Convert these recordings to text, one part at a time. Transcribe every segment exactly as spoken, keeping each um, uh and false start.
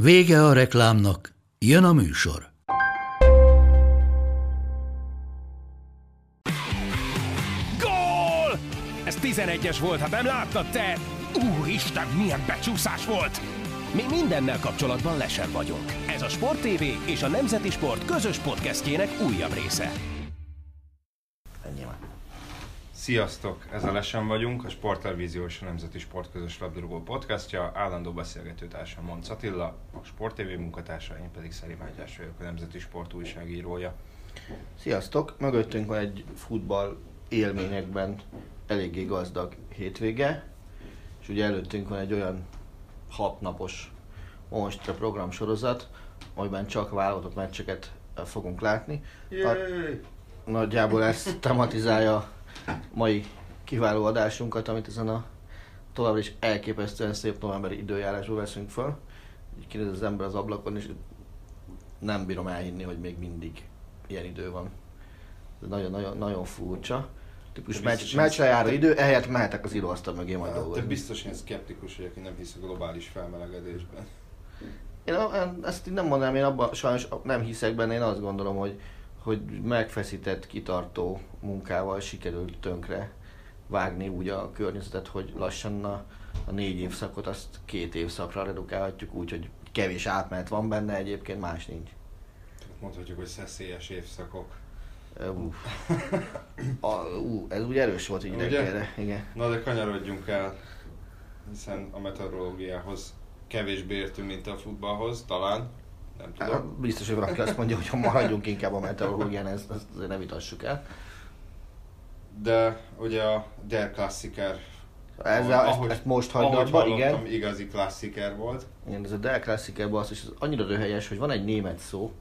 Vége a reklámnak, jön a műsor. Gól! Ez tizenegyes volt, ha nem láttad te! Úristen, milyen becsúszás volt! Mi mindennel kapcsolatban lesen vagyunk. Ez a Sport té vé és a Nemzeti Sport közös podcastjének újabb része. Sziasztok! Ez a Lesen vagyunk, a Sport Televízió és a Nemzeti Sport közös labdarúgó podcastja, állandó beszélgetőtársa Monc Attila, a Sport té vé munkatársa, én pedig Szeri Mátyás vagyok, a Nemzeti Sport újságírója. Sziasztok! Mögöttünk van egy futball élményekben eléggé gazdag hétvége, és ugye előttünk van egy olyan hatnapos Monster programsorozat, amiben csak válogatott meccseket fogunk látni. Jéj! Nagyjából ez tematizálja mai kiváló adásunkat, amit ezen a továbbra is elképesztően szép novemberi időjárásból veszünk föl. Így kinéz az ember az ablakon, és nem bírom elhinni, hogy még mindig ilyen idő van. Ez nagyon-nagyon furcsa. Típus meccs, meccsre járó idő, ehelyett mehetek az íróasztal mögé majd dolgozni. Te biztos én szkeptikus vagyok, én nem hisz a globális felmelegedésben. Én ezt így nem mondanám, én abban sajnos nem hiszek benne, én azt gondolom, hogy hogy megfeszített, kitartó munkával sikerült tönkre vágni úgy a környezetet, hogy lassan a, a négy évszakot azt két évszakra redukálhatjuk úgy, hogy kevés átmenet van benne, egyébként más nincs. Mondhatjuk, hogy szeszélyes évszakok. Uh, a, uh, ez úgy erős volt így reggélre. Igen. Na de kanyarodjunk el, hiszen a meteorológiához kevésbé értünk, mint a futballhoz, talán. Nem tudom. Hát, biztos, hogy valaki azt mondja, hogy ha maradjunk inkább a meteorológián, ezt, ezt azért ne vitassuk el. De ugye a Der Klassiker, ez a, ahogy, ezt most hagydatban, igen, igazi klassziker volt. Igen, ez a Der Klassikerban az, és ez annyira röhelyes, hogy van egy német szó,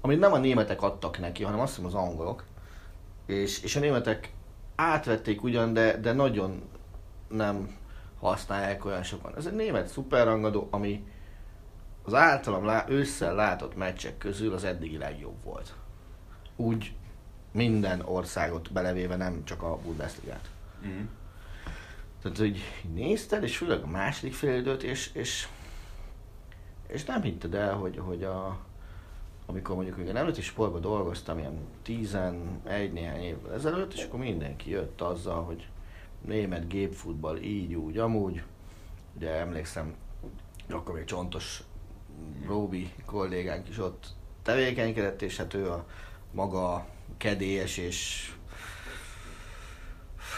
amit nem a németek adtak neki, hanem azt hiszem az angolok. És, és a németek átvették ugyan, de, de nagyon nem használják olyan sokan. Ez egy német szuperrangadó, ami az általam lá- ősszel látott meccsek közül az eddigi legjobb volt. Úgy minden országot belevéve, nem csak a Bundesligát. Mm. Tehát, hogy nézted, és főleg a második fél időt, és, és, és nem hitted el, hogy, hogy a, amikor mondjuk én nemzeti sportban dolgoztam ilyen tizenegy néhány évvel ezelőtt, és akkor mindenki jött azzal, hogy német gépfutball így, úgy, amúgy. Ugye emlékszem, akkor még Csontos Róbi kollégánk is ott tevékenykedett, és hát ő a maga kedélyes és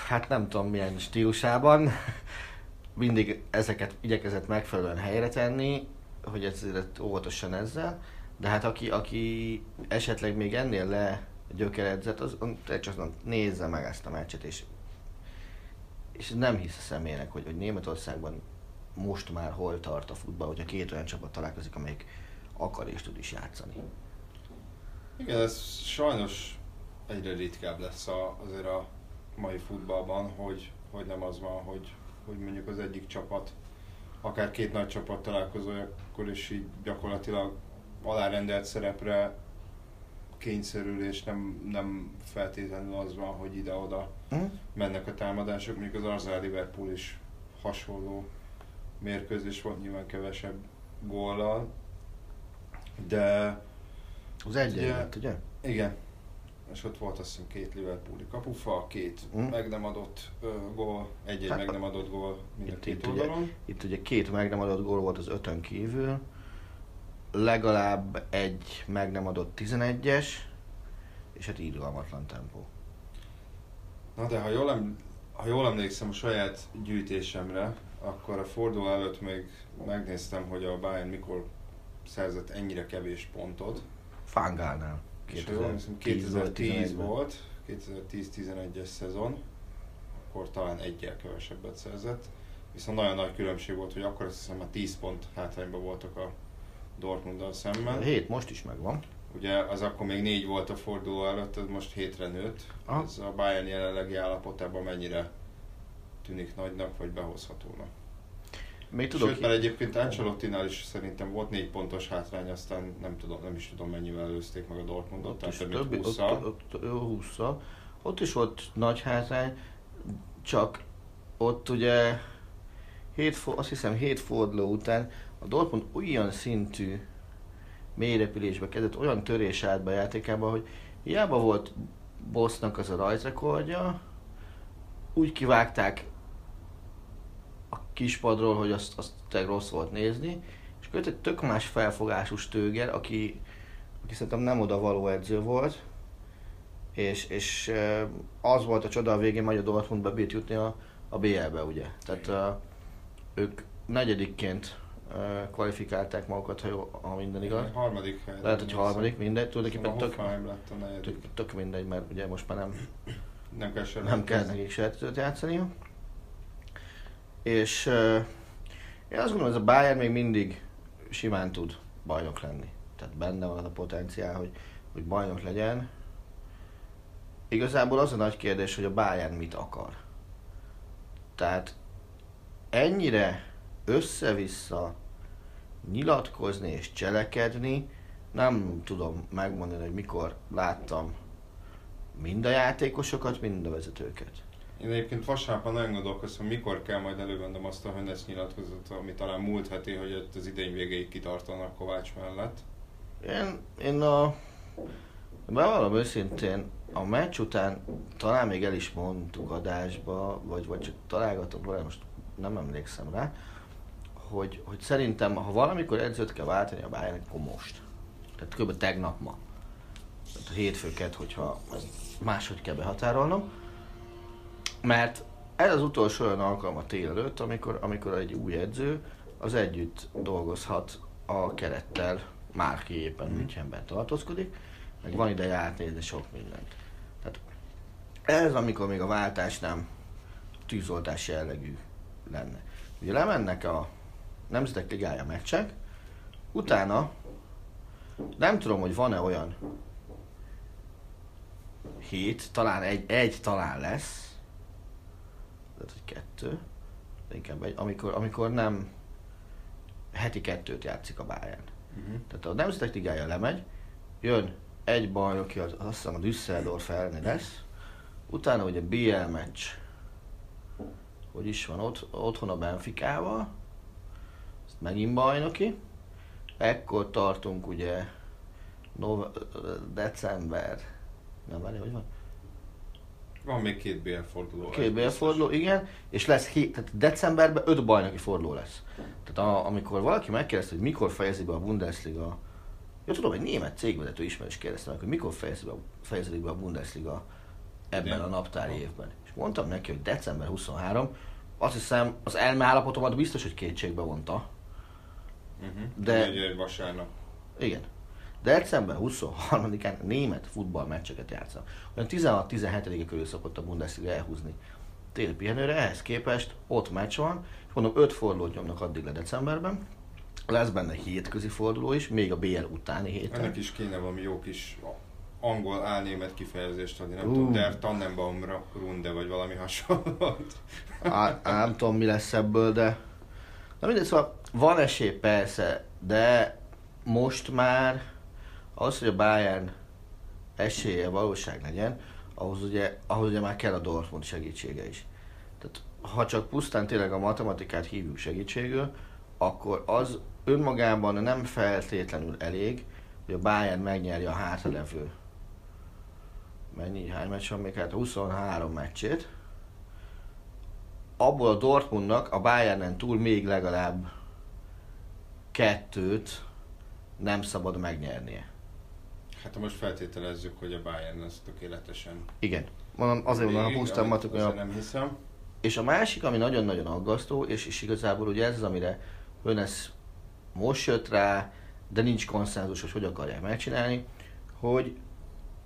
hát nem tudom milyen stílusában mindig ezeket igyekezett megfelelően helyre tenni, hogy ezért óvatosan ezzel, de hát aki, aki esetleg még ennél legyökeredzett, az csak nézze meg ezt a meccset, és, és nem hisz a személynek, hogy, hogy Németországban most már hol tart a futball, hogyha két olyan csapat találkozik, amelyik akar és tud is játszani. Igen, ez sajnos egyre ritkább lesz a, azért a mai futballban, hogy, hogy nem az van, hogy, hogy mondjuk az egyik csapat, akár két nagy csapat találkozója, akkor is így gyakorlatilag alárendelt szerepre kényszerül, és nem, nem feltétlenül az van, hogy ide-oda mm. mennek a támadások, mondjuk az Arsenal Liverpool is hasonló mérkőzés volt, nyilván kevesebb góllal, de... Az egyen lett, ugye? Igen. És ott volt azt hiszem két Liverpooli kapufa, két hmm. meg nem adott uh, gól, egy-egy hát, meg nem adott gól mind itt, a két itt oldalon. Ugye, itt ugye két meg nem adott gól volt az ötön kívül, legalább egy meg nem adott tizenegyes, és hát irgalmatlan tempó. Na de ha jól, eml- ha jól emlékszem a saját gyűjtésemre, akkor a forduló előtt még megnéztem, hogy a Bayern mikor szerzett ennyire kevés pontot. Fangálnál. kétezer-tíz volt, kétezer-tíz tizenegyes szezon, akkor talán egyel kevesebbet szerzett. Viszont nagyon nagy különbség volt, hogy akkor azt hiszem a tíz pont hátrányban voltak a Dortmunddal szemben. hét most is megvan. Ugye az akkor még négy volt a forduló előtt, az most hétre nőtt. Aha. Ez a Bayern jelenlegi állapotában mennyire tűnik nagynak vagy behozhatónak? Még tudok. Sőt, mert egyébként Ancelottinál is szerintem volt négy pontos hátrány, aztán nem tudom, nem is tudom mennyivel előzték meg a Dortmundot, tehát több hússzal. Ott is volt nagy hátrány, csak ott ugye hét, azt hiszem hét forduló után a Dortmund olyan szintű mélyrepülésbe kezdett, olyan törés állt be a játékában, hogy hiába volt Bosznak az a rajzrekordja, úgy kivágták a kispadról, hogy azt, azt tényleg rossz volt nézni, és akkor egy tök más felfogású Stöger, aki, aki szerintem nem oda való edző volt, és, és az volt a csoda a végén, hogy a Dortmundba bírt jutni a, a bé el-be, ugye. Tehát a, ők negyedikként kvalifikálták magukat, ha, jó, ha minden igaz. Harmadik helyen. Lehet, hogy harmadik, mindegy. Tulajdonképpen tök, tök, tök mindegy, mert ugye most már nem, nem kell, se nem kell nekik sejtőt játszaniuk. És uh, én azt gondolom, hogy a Bayern még mindig simán tud bajnok lenni. Tehát benne van az a potenciál, hogy, hogy bajnok legyen. Igazából az a nagy kérdés, hogy a Bayern mit akar. Tehát ennyire össze-vissza nyilatkozni és cselekedni, nem tudom megmondani, hogy mikor láttam mind a játékosokat, mind a vezetőket. Én egyébként vasárnap nagyon gondolkoztam, mikor kell majd elővennem azt a Hoeness nyilatkozatot, ami talán múlt heti, hogy az idény végéig kitartanak Kovács mellett. Én, én a... bevallom őszintén, a meccs után talán még el is mondtuk adásba, vagy, vagy csak találgatok valami, most nem emlékszem rá, hogy, hogy szerintem, ha valamikor edzőt kell váltani a Bayern, akkor most. Tehát kb. Tegnap ma. Tehát a hétfőket, hogyha máshogy kell behatárolnom. Mert ez az utolsó olyan alkalom a tél előtt, amikor, amikor egy új edző az együtt dolgozhat a kerettel, már ki éppen Münchenben tartózkodik, meg van ideje átnézni sok mindent. Tehát ez, amikor még a váltás nem tűzoltás jellegű lenne. Ugye lemennek a Nemzetek Ligája meccsek, utána nem tudom, hogy van-e olyan hét, talán egy, egy talán lesz, lehet, hogy kettő, inkább egy, amikor, amikor nem heti kettőt játszik a Bayern. Uh-huh. Tehát a Nemzetek Ligája lemegy, jön egy bajnoki, az, azt hiszem a Düsseldorf elleni lesz, utána ugye bé el meccs, hogy is van ott, otthon a Benficával, ezt megint bajnoki, ekkor tartunk ugye nove- december, nem várja, hogy van? Van még két bé el forduló. Két bé el forduló, igen, és lesz hét, tehát decemberben öt bajnoki forduló lesz. Tehát a, amikor valaki megkérdezte, hogy mikor fejezi be a Bundesliga, ja, tudom, egy német cégvezető ismerős kérdezte meg, hogy mikor fejezik be a Bundesliga ebben a naptári évben. És mondtam neki, hogy december huszonharmadika, azt hiszem az elme állapotomat biztos, hogy kétségbe vonta. Uh-huh. De egy vasárnap. Igen. december huszonharmadikán német futballmeccseket játszanak. Olyan tizenhat-tizenhetedike körül szokott a Bundesliga elhúzni téli pihenőre, ehhez képest ott meccs van, és mondom, öt fordulót nyomnak addig le decemberben. Lesz benne hétközi forduló is, még a bé el utáni héten. Ennek is kéne valami jó kis angol álnémet kifejezést adni, nem uh. tudom, Der Tannenbaum-Runde vagy valami hasonlót. Á, nem tudom, mi lesz ebből, de... Na mindegy, szóval van esély persze, de most már az, hogy a Bayern esélye valóság legyen, ahhoz ugye, ahhoz ugye már kell a Dortmund segítsége is. Tehát ha csak pusztán tényleg a matematikát hívjuk segítségül, akkor az önmagában nem feltétlenül elég, hogy a Bayern megnyerje a hátralevő. Mennyi, hány meccs van még? Hát huszonhárom meccsét. Abból a Dortmundnak a Bayernen túl még legalább kettőt nem szabad megnyernie. Hát most feltételezzük, hogy a Bayern az tökéletesen... Igen. Mondom, azért van, ha pusztán matematikában... nem hiszem. És a másik, ami nagyon-nagyon aggasztó, és, és igazából ugye ez az, amire Hoeness most jött rá, de nincs konszenzus, hogy hogy akarják megcsinálni, hogy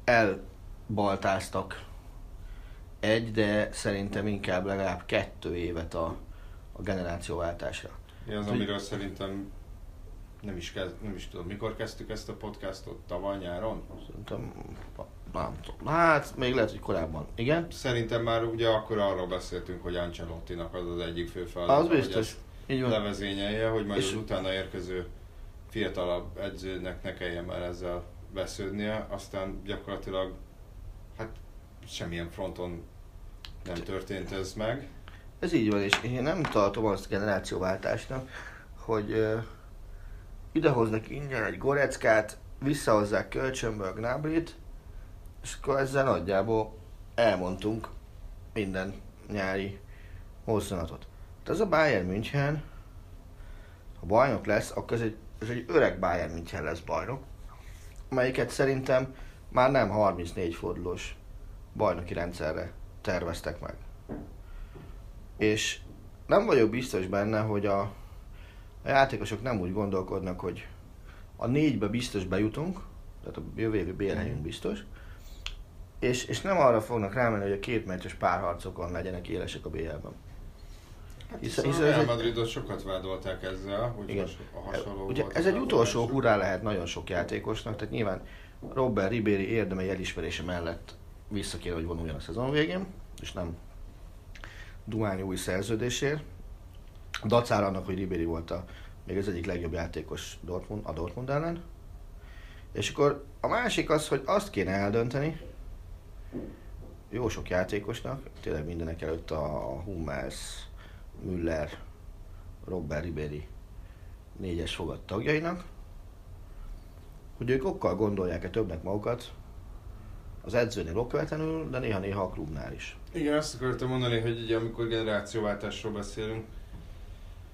elbaltáztak egy, de szerintem inkább legalább kettő évet a, a generációváltásra. Mi az, amiről szerintem Nem is, kezd, nem is tudom, mikor kezdtük ezt a podcastot? Tavaly nyáron? Szerintem, nem tudom. Hát, még lehet, hogy korábban. Igen? Szerintem már ugye akkor arról beszéltünk, hogy Ancelottinak az az egyik fő feladat, az biztos. Hogy ezt levezényelje, hogy majd és az utána érkező fiatalabb edzőnek ne kelljen már ezzel vesződnie. Aztán gyakorlatilag, hát semmilyen fronton nem történt ez meg. Ez így van, és én nem tartom azt generációváltásnak, hogy idehoznak ingyen egy Goreckát, visszahozzák kölcsönből Gnabryt, és akkor ezzel nagyjából elmondtunk minden nyári mozdulatot. Tehát ez a Bayern München, ha bajnok lesz, akkor ez egy, ez egy öreg Bayern München lesz bajnok, amelyiket szerintem már nem harmincnégy fordulós bajnoki rendszerre terveztek meg. És nem vagyok biztos benne, hogy a A játékosok nem úgy gondolkodnak, hogy a négybe biztos bejutunk, tehát a jövő évi bérhelyünk biztos, és, és nem arra fognak rámenni, hogy a két meccses párharcokon legyenek élesek a bé el-ben. Hát hiszen, hiszen a Real Madridot egy... sokat vádolták ezzel, hogy igen. A hasonló ugye, volt. Ez egy utolsó hurrá lehet nagyon sok játékosnak, tehát nyilván Robben Ribéry érdemei elismerése mellett vissza kéne, hogy vonuljon a szezon végén, és nem dumálni új szerződésért. Dacára annak, hogy Ribéry volt a, még az egyik legjobb játékos Dortmund, a Dortmund ellen. És akkor a másik az, hogy azt kéne eldönteni jó sok játékosnak, tényleg mindenek előtt a Hummels, Müller, Robben Ribéry négyes fogat tagjainak, hogy ők okkal gondolják-e többnek magukat az edzőnél okvetlenül, de néha-néha a klubnál is. Igen, azt akartam mondani, hogy ugye, amikor generációváltásról beszélünk,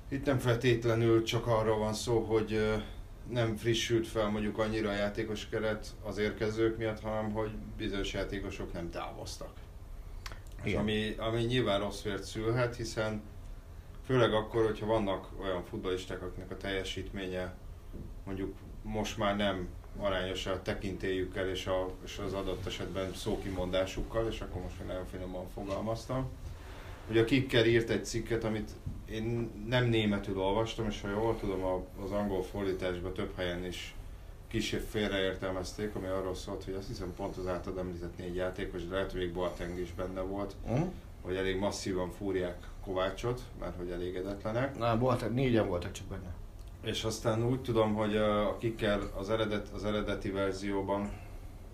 itt nem feltétlenül csak arra van szó, hogy nem frissült fel mondjuk annyira a játékos keret az érkezők miatt, hanem hogy bizonyos játékosok nem távoztak. És ami, ami nyilván rossz vért szülhet, hiszen főleg akkor, hogyha vannak olyan futballisták, akiknek a teljesítménye mondjuk most már nem arányos a tekintélyükkel és, a, és az adott esetben szókimondásukkal, és akkor most már nagyon finoman fogalmaztam. Ugye a Kicker írt egy cikket, amit én nem németül olvastam, és ha jól tudom, az angol fordításban több helyen is kisebb félreértelmezték, ami arról szólt, hogy azt hiszem pont az általad említett négy játékos, de lehet, hogy még Boateng is benne volt, uh-huh. Hogy elég masszívan fúrják Kovácsot, mert hogy elégedetlenek. Na, Boateng négyen voltak csak benne. És aztán úgy tudom, hogy a Kicker az, eredet, az eredeti verzióban,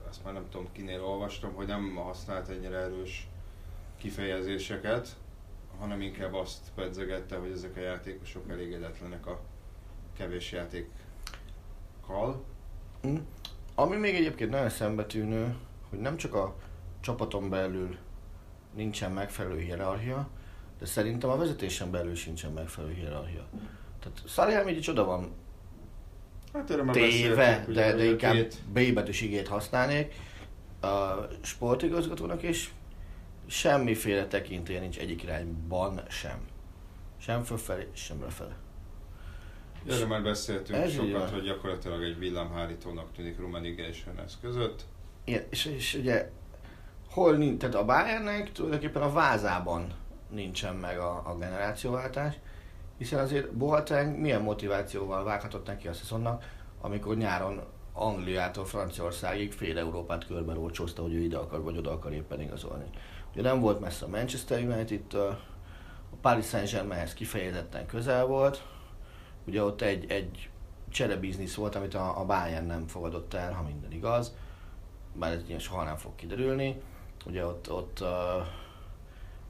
ezt már nem tudom kinél olvastam, hogy nem használt ennyire erős kifejezéseket, hanem inkább azt pedzegette, hogy ezek a játékosok elégedetlenek a kevés játékkal. Mm. Ami még egyébként nagyon szembetűnő, hogy nem csak a csapaton belül nincsen megfelelő hierarchia, de szerintem a vezetésen belül sincsen megfelelő hierarchia. Tehát Sallai egy csoda van hát téve, ugye, de, de inkább két... B betűs igét használnék a sportigazgatónak is. Semmiféle tekintélye nincs egyik irányban sem. Sem fölfelé, sem lefele. Erről már beszéltünk sokat, hogy gyakorlatilag egy villámhárítónak tűnik Rummenigge és Hoeness között. Igen, és, és ugye hol nincs, tehát a Bayernnek tulajdonképpen a vázában nincsen meg a, a generációváltás, hiszen azért Boateng milyen motivációval vághatott neki a szezonnak, amikor nyáron Angliától Franciaországig fél Európát körben olcsózta, hogy ő ide akar, vagy oda akar éppen igazolni. Ugye nem volt messze a Manchester United-től, a Paris Saint-Germainhez kifejezetten közel volt, ugye ott egy, egy cserebiznisz volt, amit a, a Bayern nem fogadott el, ha minden igaz, bár ez ilyen soha nem fog kiderülni, ugye ott, ott uh,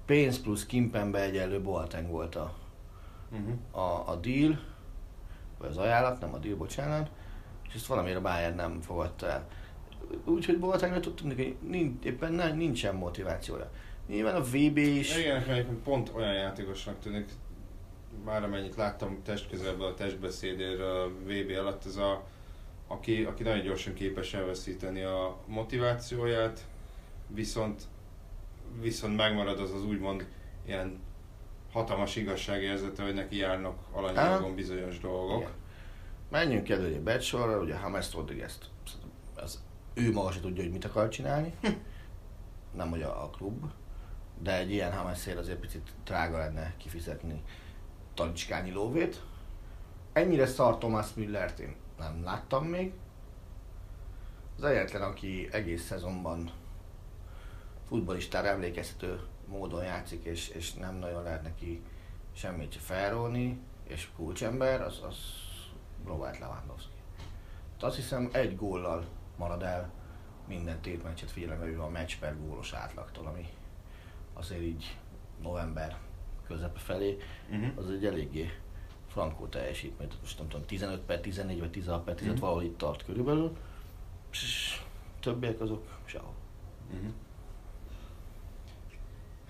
pénz plusz Kimpembe egyenlő Boateng volt a, uh-huh. a, a deal, vagy az ajánlat, nem a deal, bocsánat, és ezt valamiért a Bayern nem fogadta el. Úgyhogy Boatengnek tudtunk, hogy nincs, éppen nem, nincsen motivációja. Nyilván a vé bé is... Igen, pont olyan játékosnak tűnik, már amennyit láttam testközelből a testbeszédéről a vé bé alatt, ez a, aki, aki nagyon gyorsan képes elveszíteni a motivációját, viszont, viszont megmarad az az úgymond ilyen hatalmas igazságérzete, hogy neki járnak alanyágon bizonyos dolgok. Igen. Menjünk előre egy betsorra, ugye James Rodriguez-t ő maga se tudja, hogy mit akar csinálni, nem hogy a, a klub, de egy ilyen Hummelsért azért picit drága lenne kifizetni talicskányi lóvét. ennyire szar Thomas Müllert én nem láttam még. Az egyetlen, aki egész szezonban futballistára emlékeztető módon játszik, és, és nem nagyon lehet neki semmit felrólni, és kulcsember, az, az Robert Lewandowski. Tehát azt hiszem, egy góllal marad el minden tétmeccset figyelembe a meccs per gólos átlagtól, ami azért így november közepe felé, uh-huh. az egy eléggé frankó teljesítmény. Most nem tudom, tizenöt per tizennégy vagy tizenhat per tizenöt uh-huh. valahol itt tart körülbelül, és többiek azok sehol. Uh-huh.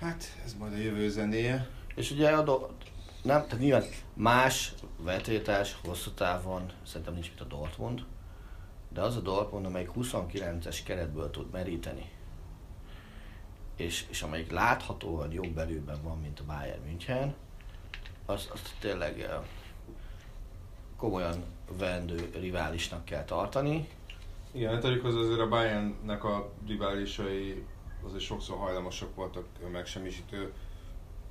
Hát ez majd a jövő zenéje. És ugye a do- nem, tehát nyilván más vetétás hosszú távon szerintem nincs, mint a Dortmund, de az a Dortmund, amelyik huszonkilences keretből tud meríteni, és, és amelyik láthatóan jobb erőben van, mint a Bayern München, azt az tényleg komolyan vendő riválisnak kell tartani. Igen, hát az azért a Bayernnek a riválisai azért sokszor hajlamosak voltak megsemmisítő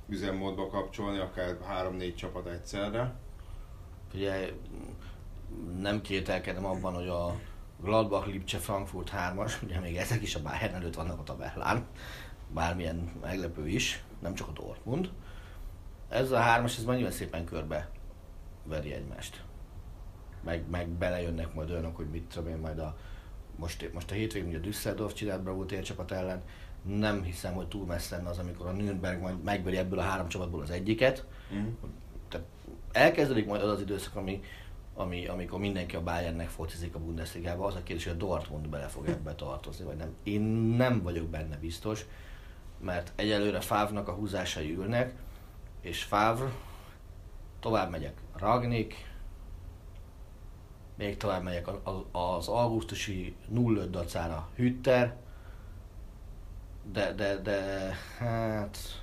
üzemmódba kapcsolni, akár három-négy csapat egyszerre. Ugye nem kételkedem abban, hogy a Gladbach-Lipcse-Frankfurt hármas, ugye még ezek is a Bayern előtt vannak a tabellán, bármilyen meglepő is, nem csak a Dortmund. Ez a hármas, ez már nyilván szépen körbe veri egymást. Meg, meg belejönnek majd olyanok, hogy mit tudom én majd a... Most, most a hétvégén ugye a Düsseldorf csinált bravúr tércsapat ellen, nem hiszem, hogy túl messze lenne az, amikor a Nürnberg majd megveri ebből a három csapatból az egyiket. Mm. Tehát elkezdődik majd az az időszak, ami, ami, amikor mindenki a Bayernnek focizik a Bundesligába, az a kérdés, hogy a Dortmund bele fog ebbe tartozni, vagy nem. Én nem vagyok benne biztos, mert egyelőre Favre-nak a húzásai ülnek, és Favre, tovább megyek Ragnik, még tovább megyek az augusztusi nulla öt dacára Hütter, de, de, de hát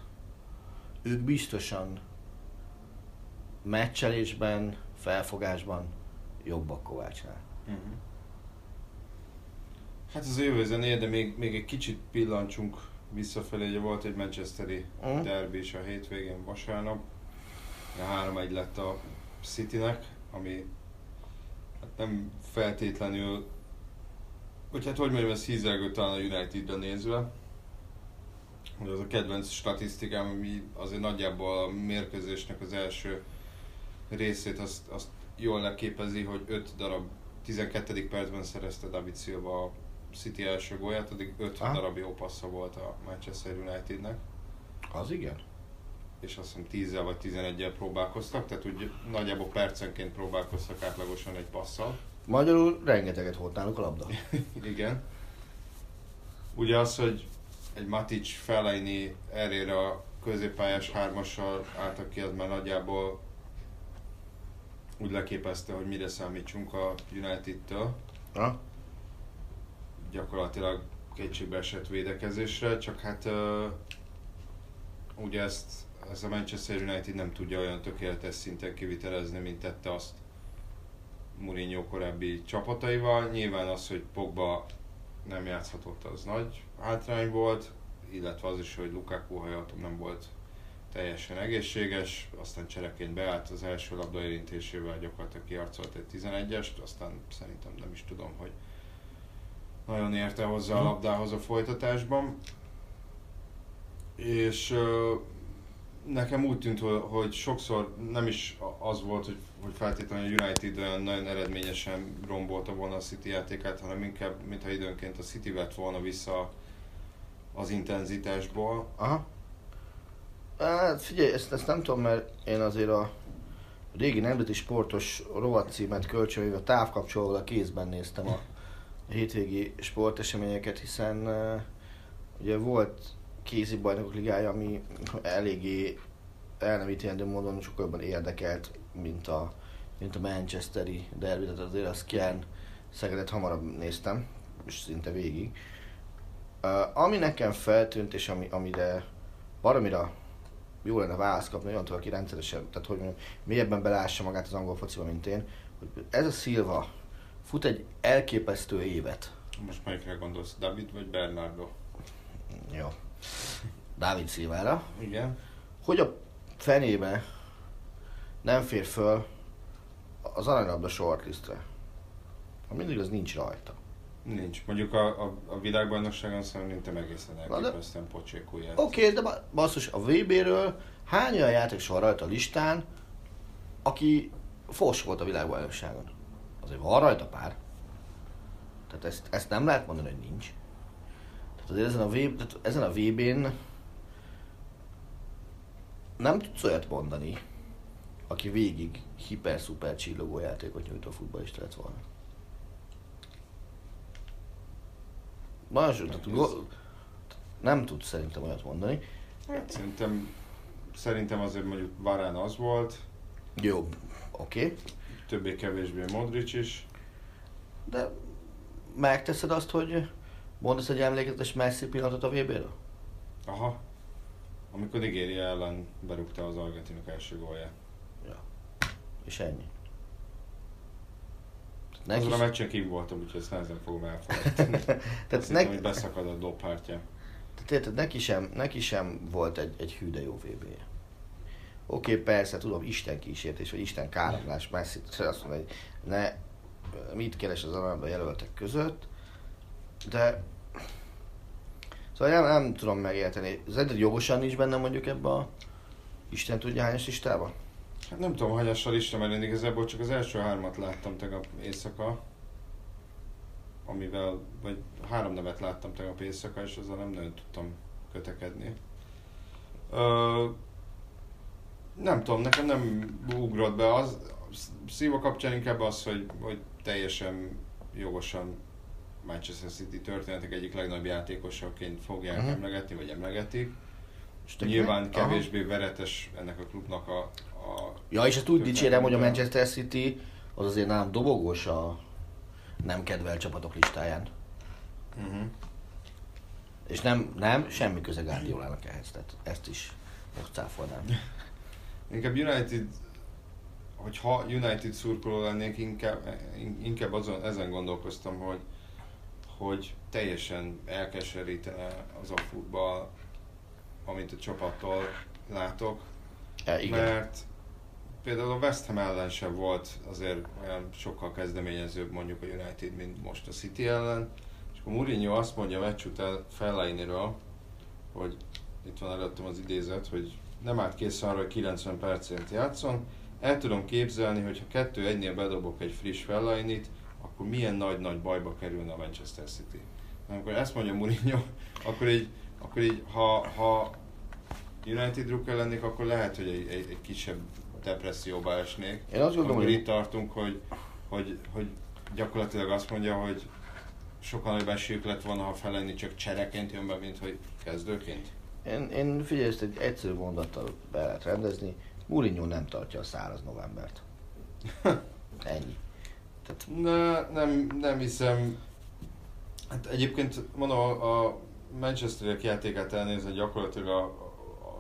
ők biztosan meccselésben, felfogásban jobbak Kovácsnál. Uh-huh. Hát az jövő zenéje, de még, még egy kicsit pillancsunk visszafelé, ugye volt egy manchesteri uh-huh. derbi is a hétvégén vasárnap, a három egy lett a Citynek, ami hát nem feltétlenül, hogy hát hogy mondjam, ez hízelgő talán a Unitedre nézve. Ugye az a kedvenc statisztikám, ami azért nagyjából a mérkőzésnek az első részét azt, azt jól leképezi, hogy öt darab, tizenkettedik percben szerezte David Silva a City első gólját, addig öt Há? darab jó passza volt a Manchester Unitednek. Az igen. És azt hiszem tízzel vagy tizenegyel próbálkoztak, tehát úgy nagyjából percenként próbálkoztak átlagosan egy passzal. Magyarul rengeteget holt náluk a labda. Igen. Ugye az, hogy egy Matić Fellaini erre a középpályás hármassal álltak ki, az már nagyjából úgy leképezte, hogy mire számítsunk a United-től. Ha? Gyakorlatilag kétségbe esett védekezésre, csak hát uh, ugye ezt, ezt a Manchester United nem tudja olyan tökéletes szinten kivitelezni, mint tette azt Mourinho korábbi csapataival. Nyilván az, hogy Pogba nem játszhatott, az nagy hátrány volt, illetve az is, hogy Lukaku, ha jól tudom, nem volt teljesen egészséges, aztán csereként beállt, az első labda érintésével gyakorlatilag kiharcolt egy tizenegyest, aztán szerintem nem is tudom, hogy nagyon érte hozzá a labdához a folytatásban. És nekem úgy tűnt, hogy sokszor nem is az volt, hogy, hogy feltétlenül a United olyan nagyon eredményesen rombolta volna a City játékát, hanem inkább, mintha időnként a City vett volna vissza az intenzitásból. Aha. Hát figyelj, ezt, ezt nem tudom, mert én azért a régi nemzeti sportos rovatcímet kölcsönvéve távkapcsolóval a kézben néztem a hétvégi sporteseményeket, hiszen ugye volt kézi bajnokok ligája, ami eléggé el nem ítélendő módon sokkal jobban érdekelt, mint a, mint a manchesteri derbi, tehát azért azt Kián Szegedet hamarabb néztem, és szinte végig. Uh, ami nekem feltűnt, és ami, amire valamira jó lenne választ kapni, olyan aki rendszeresen, tehát hogy mondjam, mélyebben belássa magát az angol fociba, mint én, hogy ez a Silva fut egy elképesztő évet. Most melyikre gondolsz, David vagy Bernardo? Jó. Dávid Silvára, igen. Hogy a fenébe nem fér föl az aranylabda shortlistre. Ha mindig az nincs rajta. Nincs. Mondjuk a, a, a világbajnokságon szerintem egészen elképesztően pocsékul játszik. Oké, okay, de basszus, a vé béről hány olyan játékos van rajta a listán, aki fos volt a világbajnokságon? Azért van rajta pár. Tehát ezt, ezt nem lehet mondani, hogy nincs. Tehát azért ezen a, vé, tehát ezen a vé bén nem tudsz olyat mondani, aki végig hiper-szuper csillogó játékot nyújtó futballista lett volna. Nagyon sok, nem tudsz szerintem olyat mondani. Hát szerintem, szerintem azért mondjuk Varán az volt. Jobb, oké. Okay. Többé-kevésbé Modric is. De megteszed azt, hogy mondasz egy emlékezetes Messi pillanatot a vé béről? Aha. Amikor Nigéria ellen berúgta az argentinok első gólját. Ja. És ennyi. Neki azon a meccsen kívül voltam, úgyhogy ezt nehezen fogom elfelejteni. Azt hittem, hogy beszakad a dobhártya. Tehát neki sem, neki sem volt egy, egy hű de jó vé béje. Oké, okay, persze, tudom, Isten kísértés, vagy Isten káromlás, Messi, azt mondom, hogy ne, mit keres az aranyban jelöltek között, de szóval nem, nem tudom megérteni. Zedred jogosan nincs benne mondjuk ebbe a Isten tudja hányos listában? Hát nem tudom, hányas a lista, mert én igazából csak az első hármat láttam tegnap éjszaka, amivel, vagy három nevet láttam tegnap éjszaka, és azzal nem nagyon tudtam kötekedni. Ö, nem tudom, nekem nem ugrott be az, Silva kapcsán inkább az, hogy, hogy teljesen jogosan Manchester City történetek egyik legnagyobb játékosaként fogják uh-huh. emlegetni, vagy emlegetik. Nyilván ne? Kevésbé aha. veretes ennek a klubnak a, a ja, és ezt úgy dicsérem, hogy a Manchester City az azért nálam dobogós a nem kedvelt csapatok listáján. Uh-huh. És nem, nem, semmi köze Guardiolának ehhez, tehát ezt is most cáfolnám. Inkább United, hogyha United szurkoló lennék, inkább, inkább azon, ezen gondolkoztam, hogy, hogy teljesen elkeserítene az a futball, amit a csapattól látok, e, igen. Mert például a West Ham ellen sem volt azért olyan sokkal kezdeményezőbb mondjuk a United, mint most a City ellen, és akkor Mourinho azt mondja a meccs után Fellainiről, hogy itt van előttem az idézet, hogy nem állt kész arra, hogy kilencven percért játszon, el tudom képzelni, hogy ha kettő egynél bedobok egy friss Fellainit, akkor milyen nagy-nagy bajba kerülne a Manchester City. Amikor ezt mondja Mourinho, akkor így akkor így, ha, ha United drukker lennék, akkor lehet, hogy egy, egy, egy kisebb depresszióba esnék. Én azt gondolom, hogy itt tartunk, hogy, hogy, hogy gyakorlatilag azt mondja, hogy sokkal nagyobb esélyük lett volna, ha felenni csak csereként jön be, mint hogy kezdőként. Én, én figyelj, ezt egy egyszerű mondattal be lehet rendezni. Mourinho nem tartja a száraz novembert. Ennyi. Tehát... Na, nem, nem hiszem. Hát egyébként mondom, a, a Manchester játékát elnézni, gyakorlatilag a,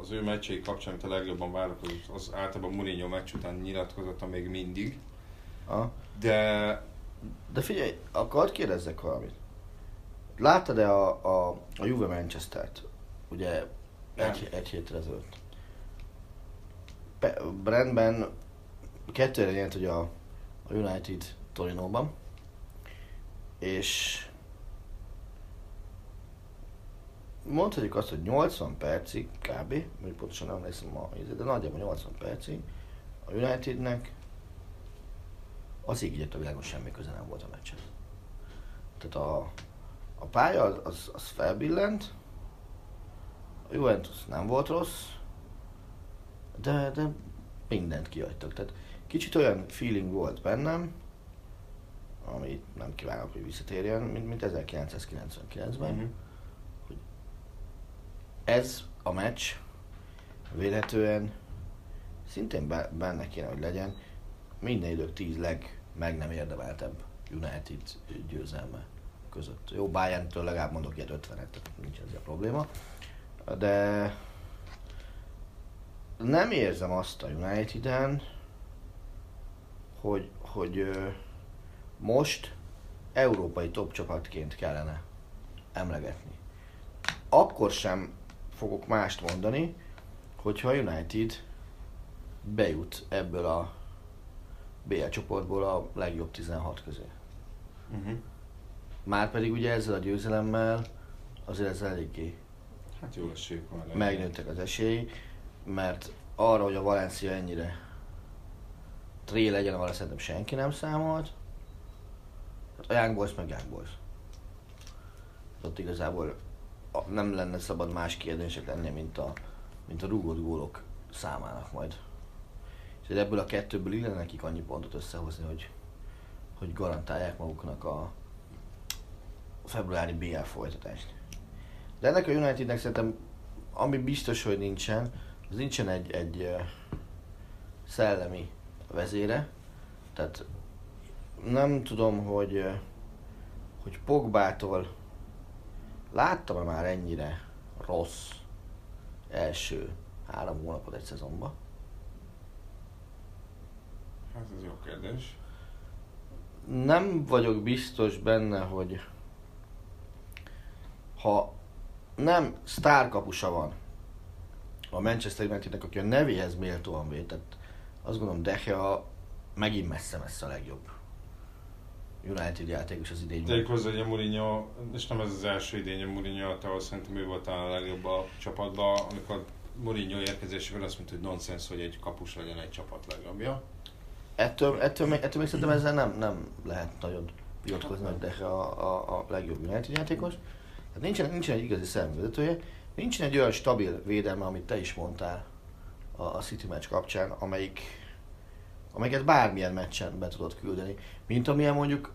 az ő meccsei kapcsán, amit a legjobban várakozott, az általában Mourinho meccs után nyilatkozott még mindig. Aha. De... De figyelj, akkor hadd kérdezzek valamit. Láttad-e a, a, a Juve Manchester-t? Ugye egy, egy hétre ezelőtt. Brandben kettőre nyert ugye a, a United Torinóban. És... mondhatjuk azt, hogy nyolcvan percig kb, vagy pontosan nem emlékszem a de nagyjából nyolcvan percig a Unitednek az ígéret a világon semmi köze nem volt a meccsen. Tehát a, a pálya az, az, az felbillent, a Juventus nem volt rossz, de, de mindent kihagytak. Tehát kicsit olyan feeling volt bennem, ami nem kívánok, hogy visszatérjen, mint, mint ezerkilencszázkilencvenkilencben. Mm-hmm. Ez a meccs véletlenül szintén benne kéne, hogy legyen minden idők tíz leg meg nem érdemeltebb United győzelme között. Jó, Bayerntől legalább mondok ilyet ötvenet, tehát nincs ez a probléma. De nem érzem azt a Uniteden, hogy, hogy most európai top csapatként kellene emlegetni. Akkor sem fogok mást mondani, hogyha United bejut ebből a bé el csoportból a legjobb tizenhat közé. Uh-huh. Márpedig ugye ezzel a győzelemmel azért ez eléggé hát jó esélyük van, megnőttek az esély, mert arra, hogy a Valencia ennyire tré legyen, arra szerintem senki nem számolt. A Young Boys meg Young Boys. Ott igazából nem lenne szabad más kérdések lenni, mint a, mint a rúgott gólok számának majd. És ebből a kettőből illene nekik annyi pontot összehozni, hogy, hogy garantálják maguknak a februári bé el folytatást. De ennek a Unitednek szerintem, ami biztos, hogy nincsen, az nincsen egy, egy szellemi vezére. Tehát nem tudom, hogy, hogy Pogbától láttam-e már ennyire rossz első három hónapot egy szezonban? Hát ez jó kérdés. Nem vagyok biztos benne, hogy ha nem sztárkapusa van a Manchester Unitednek, aki a nevéhez méltóan vétett, azt gondolom, De Gea megint messze-messze a legjobb United játékos az idényben. Tegyük hozzá, hogy a Mourinho, és nem ez az első idény a Mourinho, tehát szerintem ő volt a legjobb a csapatban, amikor Mourinho érkezésével azt mondta, hogy nonsense, hogy egy kapus legyen egy csapat legjobbja. Ettől, ettől, még, ettől még szerintem ezzel nem, nem lehet nagyon vitatkozni, hogy De Gea a, a, a legjobb United játékos. Hát nincsen, nincsen egy igazi szemvezetője, nincsen egy olyan stabil védelme, amit te is mondtál a, a City meccs kapcsán, amelyik, amelyiket bármilyen meccsen be tudod küldeni, mint amilyen mondjuk,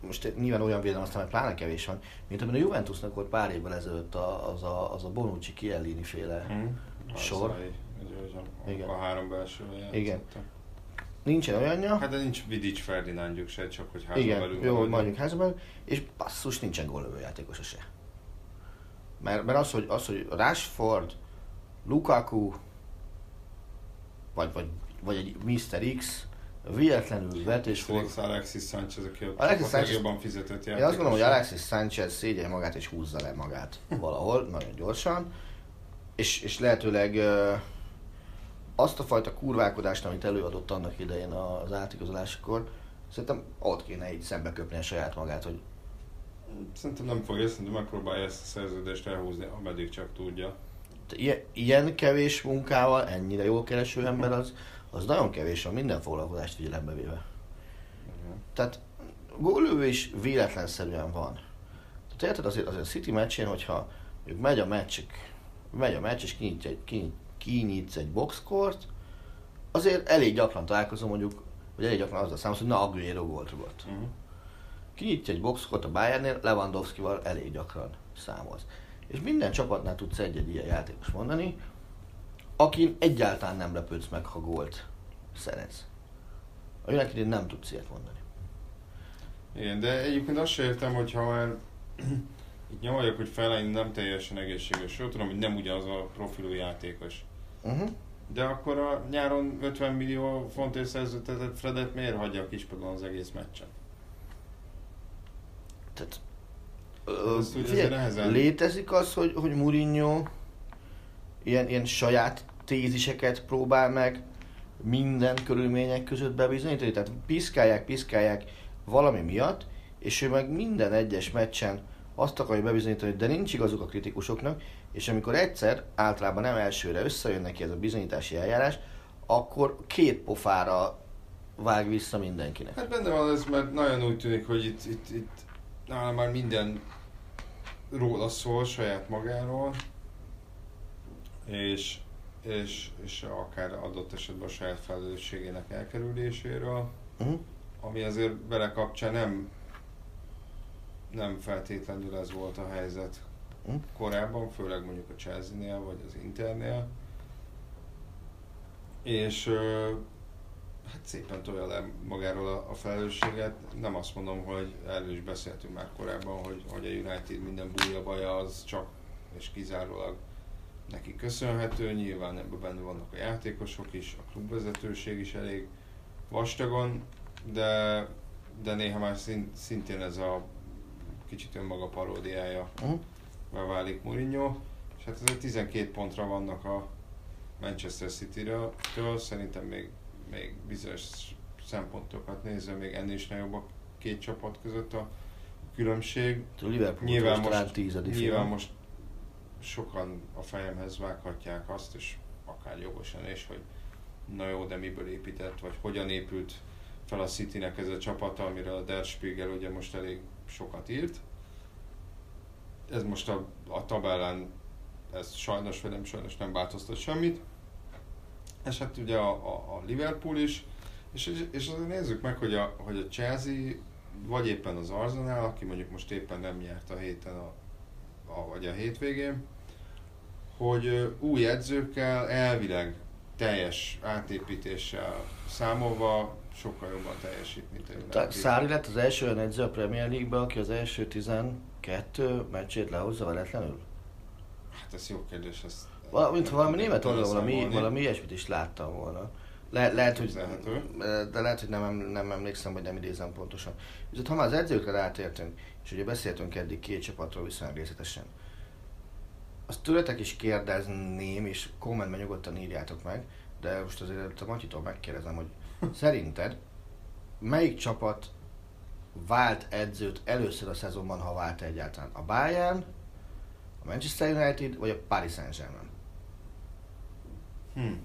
most nyilván olyan védelem, aztán pláne kevés van, mint amilyen a Juventusnak volt pár évvel ezelőtt az a, az a Bonucci Chiellini féle hmm. sor. Egy, egy, egy, igen. A három belső játszott. Igen. Nincsen olyanja. Hát de nincs Vidic Ferdinándjuk se, csak hogy házban igen, belül. Igen, jó, mondjuk házban belül, és basszus, nincsen góllövő játékosa se. Mert, mert az, hogy, az, hogy Rashford, Lukaku, vagy, vagy, vagy egy miszter X, véletlenül vetés volt. miszter X Alexis Sánchez, aki a legjobban fizetett játékos. Én azt gondolom, hogy Alexis Sánchez szégyelje magát és húzza le magát valahol, nagyon gyorsan. És, és lehetőleg ö, azt a fajta kurválkodást, amit előadott annak idején az átigazoláskor, szerintem ott kéne így szembeköpni a saját magát, hogy szerintem nem fogja, szerintem megpróbálja ezt a szerződést elhúzni, ameddig csak tudja. Ilyen, ilyen kevés munkával ennyire jól kereső ember az, az nagyon kevés van, minden foglalkozást figyelembe véve. Uh-huh. Tehát gólövő is véletlenszerűen van. Tehát érted, azért, azért a City meccsén, hogyha megy a meccs, megy a meccs és kinyitsz egy, kinyit, kinyitsz egy boxkort, azért elég gyakran találkozom mondjuk, vagy elég gyakran azzal számos, hogy na Aguero gólt rúgott. Uh-huh. Kinyitja egy boxkort a Bayernnél, Lewandowskival elég gyakran számolsz. És minden csapatnál tudsz egy-egy ilyen játékos mondani, akin egyáltalán nem lepődsz meg, ha gólt szerez. A Unitednél nem tudsz ilyet mondani. Igen, de egyébként azt sem értem, hogyha már itt nyavaljak, hogy Fellaini nem teljesen egészséges. Jó, tudom, hogy nem ugyanaz a profilú játékos. Uh-huh. De akkor a nyáron ötven millió fontért szerződtetett Fredet miért hagyja a kispadon az egész meccsen? Tehát, ö, figyelj, létezik az, hogy, hogy Mourinho ilyen, ilyen saját téziseket próbál meg minden körülmények között bebizonyítani, tehát piszkálják, piszkálják valami miatt, és ő meg minden egyes meccsen azt akarja bebizonyítani, de nincs igazuk a kritikusoknak, és amikor egyszer, általában nem elsőre összejön neki ez a bizonyítási eljárás, akkor két pofára vág vissza mindenkinek. Hát benne van ez, mert nagyon úgy tűnik, hogy itt, itt, itt nálam már minden róla szól, saját magáról, és, és, és akár adott esetben a saját felelősségének elkerüléséről, uh-huh. ami azért vele kapcsán nem, nem feltétlenül ez volt a helyzet uh-huh. korábban, főleg mondjuk a Chelsea-nél vagy az Internél, és hát szépen tolja le magáról a, a felelősséget. Nem azt mondom, hogy erről is beszéltünk már korábban, hogy, hogy a United minden búja baja az csak és kizárólag neki köszönhető. Nyilván ebben benne vannak a játékosok is, a klubvezetőség is elég vastagon, de, de néha már szint, szintén ez a kicsit önmaga paródiája beválik Mourinho. És hát azért tizenkét pontra vannak a Manchester City-től, szerintem még még bizonyos szempontokat nézve még ennél is nagyobb a két csapat között a különbség. A Liverpool nyilván most, nyilván most sokan a fejemhez vághatják azt, és akár jogosan is, hogy na jó, de miből épített, vagy hogyan épült fel a Citynek ez a csapata, amire a Der Spiegel ugye most elég sokat írt. Ez most a, a tabellán, ez sajnos vagy nem sajnos nem változtat semmit. És hát ugye a, a, a Liverpool is, és, és azért nézzük meg, hogy a, hogy a Chelsea, vagy éppen az Arsenal, aki mondjuk most éppen nem nyert a héten, a, a, vagy a hétvégén, hogy új edzőkkel elvileg teljes átépítéssel számolva sokkal jobban teljesít, mint a United. Sarri lett az első olyan edző a Premier League-ben, aki az első tizenkét meccsét lehozza veletlenül? Hát ez jó kérdés. Ez Val- mint ha valami német oldalon valami ilyesmit is láttam volna. Le- lehet, hogy, de lehet, hogy nem, nem emlékszem, vagy nem idézem pontosan. Viszont ha már az edzőkre átértünk, és ugye beszéltünk eddig két csapatról viszonylag részletesen, azt tőletek is kérdezném, és kommentben nyugodtan írjátok meg, de most azért a Matyitól megkérdezem, hogy szerinted melyik csapat vált edzőt először a szezonban, ha vált egyáltalán? A Bayern, a Manchester United, vagy a Paris Saint-Germain? Hmm.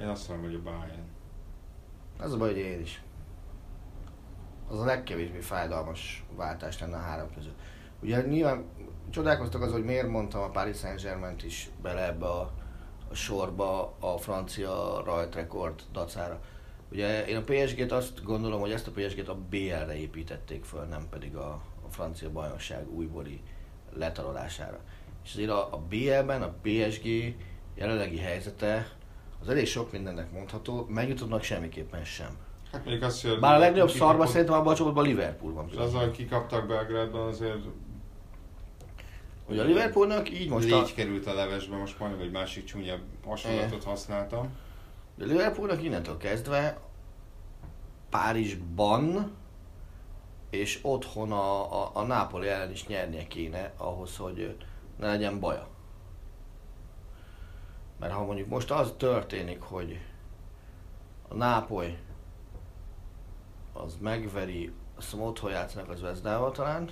Én azt mondom, hogy a Bayern. Az a baj, hogy én is. Az a legkevésbé fájdalmas váltás lenne a három között. Ugye nyilván csodálkoztak az, hogy miért mondtam a Paris Saint-Germaint is bele ebbe a, a sorba a francia rajtrekord dacára. Ugye én a pé es gét azt gondolom, hogy ezt a pé es gét a bé el-re építették föl, nem pedig a, a francia bajnokság újbóli letarolására. És azért a, a bé el-ben a pé es gé jelenlegi helyzete az elég sok mindennek mondható, megjutottak semmiképpen sem. Hát bár a legnagyobb szarban szerintem abban a csoportban Liverpool van. És azzal kikaptak Belgrádban azért... Ugye a Liverpoolnak így most a... Légy került a levesbe, most majdnem egy másik csúnya hasonlatot használtam. De a Liverpoolnak innentől kezdve Párizsban és otthon a, a, a Napoli ellen is nyernie kéne ahhoz, hogy ne legyen baja. Mert ha mondjuk most az történik, hogy a Nápoly az megveri, azt mondom, otthon játszanak a Zvezdával talán,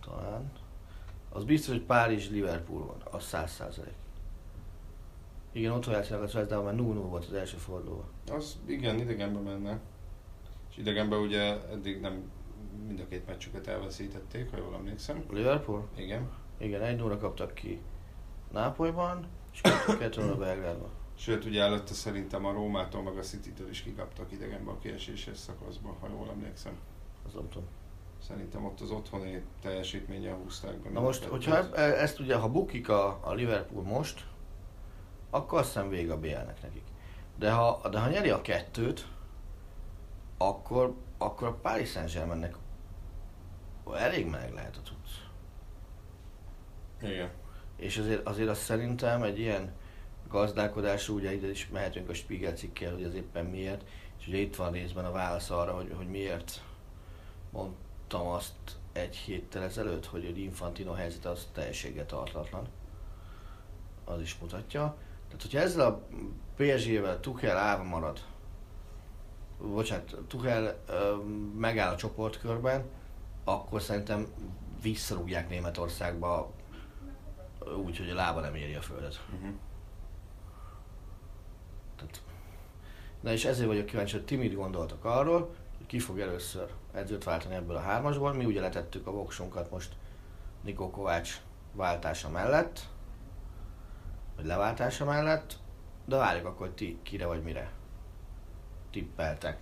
talán, az biztos, hogy Párizs-Liverpool van, az száz százalék. Igen, otthon játszanak a Zvezdával, mert nulla nulla volt az első fordulóban. Az igen, idegenben menne. És idegenben ugye eddig nem mind a két meccsüket elveszítették, ha jól emlékszem. Liverpool? Igen. Igen, egy nullra kaptak ki Nápolyban, és kettő nullra Belgrádban. Sőt, ugye előtte szerintem a Rómától, meg a Citytől is kikaptak idegenben a kieséses szakaszban, ha jól emlékszem. Az nem tudom. Szerintem ott az otthoni teljesítménnyel húzták be. Na most, hogyha ezt ugye, ha bukik a, a Liverpool most, akkor azt hiszem vége a bé el-nek nekik. De ha, de ha nyeri a kettőt, akkor, akkor a Paris Saint-Germainnek elég meleg lehet a tudsz. Igen. És azért, azért azt szerintem egy ilyen gazdálkodásról, ugye ide is mehetünk a Spiegel cikkel, hogy az éppen miért, és ugye itt van részben a válasz arra, hogy, hogy miért mondtam azt egy héttel ezelőtt, hogy egy Infantino helyzet az teljességgel tartatlan. Az is mutatja. Tehát, hogyha ezzel a pé es gével Tuchel állva marad, bocsánat, Tuchel ö, megáll a csoportkörben, akkor szerintem visszarúgják Németországba úgy, hogy a lába nem éri a földet. Uh-huh. Tehát. Na és ezért vagyok kíváncsi, hogy ti mit gondoltak arról, hogy ki fog először edzőt váltani ebből a hármasból. Mi ugye letettük a voksunkat most Nikó Kovács váltása mellett, vagy leváltása mellett, de várjuk akkor ti kire vagy mire tippeltek.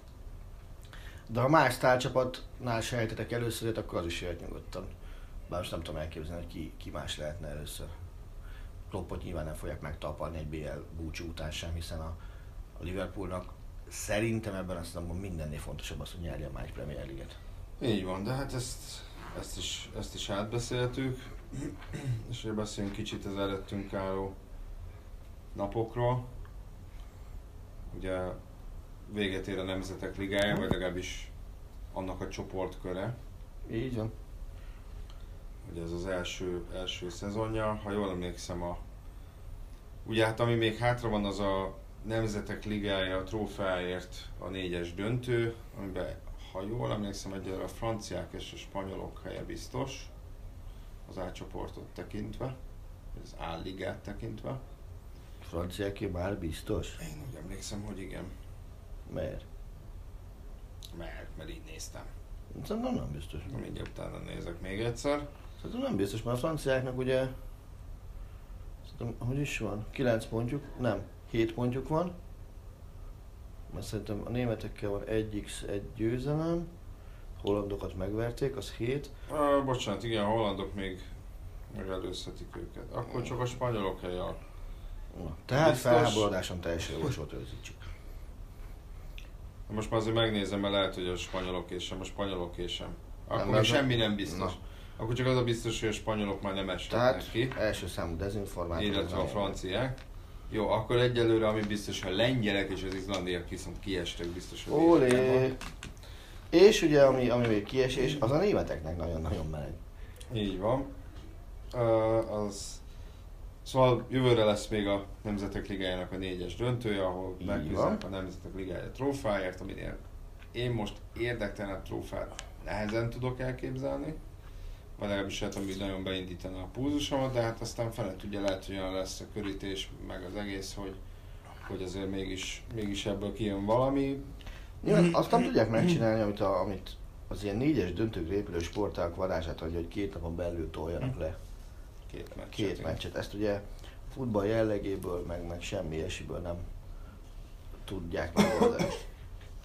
De ha más tárcsapatnál sejtetek először, akkor az is jöhet nyugodtan. Bár most nem tudom elképzelni, hogy ki, ki más lehetne először. Kloppot nyilván nem fogják megtaparni egy bé el búcsú után sem, hiszen a, a Liverpoolnak szerintem ebben azt mondom, mindennél fontosabb az, hogy nyerje a másik Premier League-et. Így van, de hát ezt, ezt, is, ezt is átbeszéltük, és hogy beszéljünk kicsit az előttünk álló napokról. Ugye véget ér a Nemzetek Ligája, vagy legalábbis annak a csoportköre. Így van. Ugye ez az első, első szezonja, ha jól emlékszem a Ugye hát ami még hátra van, az a Nemzetek Ligája, a trófeáért a négyes döntő, amiben, ha jól emlékszem, egyelőre a franciák és a spanyolok helye biztos, az A csoportot tekintve, az A ligát tekintve. A franciáké már biztos? Én úgy emlékszem, hogy igen. Mert? Mert, mert így néztem. Szerintem nem biztos. Mindjárt utána nézek még egyszer. Szerintem nem biztos, mert a franciáknak ugye... Szerintem, hogy is van? kilenc pontjuk? Nem. hét pontjuk van. Mert szerintem a németekkel van egy x egy győzelem. Hollandokat megverték, az hét. Ö, bocsánat, igen, a hollandok még megelőzhetik őket. Akkor csak a spanyolok helye a... Tehát biztos... felháborodáson teljesen javasolt őzítsük. Most már azért megnézem, mert lehet, hogy a spanyolok és sem, a spanyolok és sem. Akkor nem semmi a... nem biztos. Na. Akkor csak az a biztos, hogy a spanyolok már nem eshetnek ki. Tehát első számú dezinformátor. Illetve a franciák. Jó, akkor egyelőre, ami biztos, a lengyelek és az izlandiak viszont kiestek, biztos, hogy Olé! És ugye, ami, ami még kiesés, az a németeknek nagyon-nagyon meleg. Így van. Uh, az... Szóval jövőre lesz még a Nemzetek Ligájának a négyes döntője, ahol megküzdenek a Nemzetek Ligája trófáért, aminél én most érdektelenebb trófát nehezen tudok elképzelni. Vagy legalábbis hát, ami nagyon beindítana a pulzusomat, de hát aztán fele tudja, lehet, hogy olyan lesz a körítés, meg az egész, hogy, hogy azért mégis, mégis ebből kijön valami. Ja, azt nem tudják megcsinálni, amit, a, amit az ilyen négyes döntőkre épülő sportálk varázsát adja, hogy két napon belül toljanak le. Két meccset. Két meccset. Ezt ugye futball jellegéből, meg, meg semmi ilyesiből nem tudják megoldani.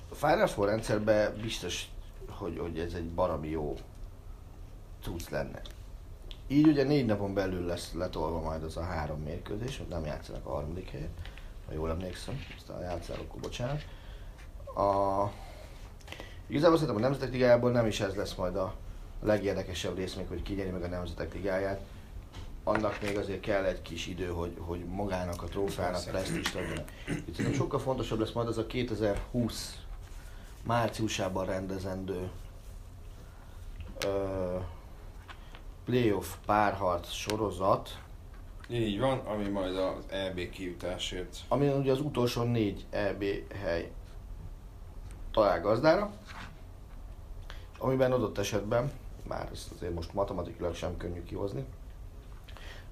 A Final rendszerben biztos, hogy, hogy ez egy baromi jó cucc lenne. Így ugye négy napon belül lesz letolva majd az a három mérkőzés, hogy nem játszanak a harmadik helyet, ha jól emlékszem, aztán játszál, akkor bocsánat. A... Igazából szerintem a Nemzetek Ligájából nem is ez lesz majd a legérdekesebb rész még, hogy ki nyeri meg a Nemzetek Ligáját. Annak még azért kell egy kis idő, hogy, hogy magának a trófának presztízst adjanak. Itt szerintem sokkal fontosabb lesz majd az a kétezer-húsz márciusában rendezendő uh, playoff párharc sorozat. Így van, ami majd az é bé kijutásért. Ami ugye az utolsó négy é bé hely talál gazdára, amiben adott esetben, már ezt azért most matematikailag sem könnyű kihozni,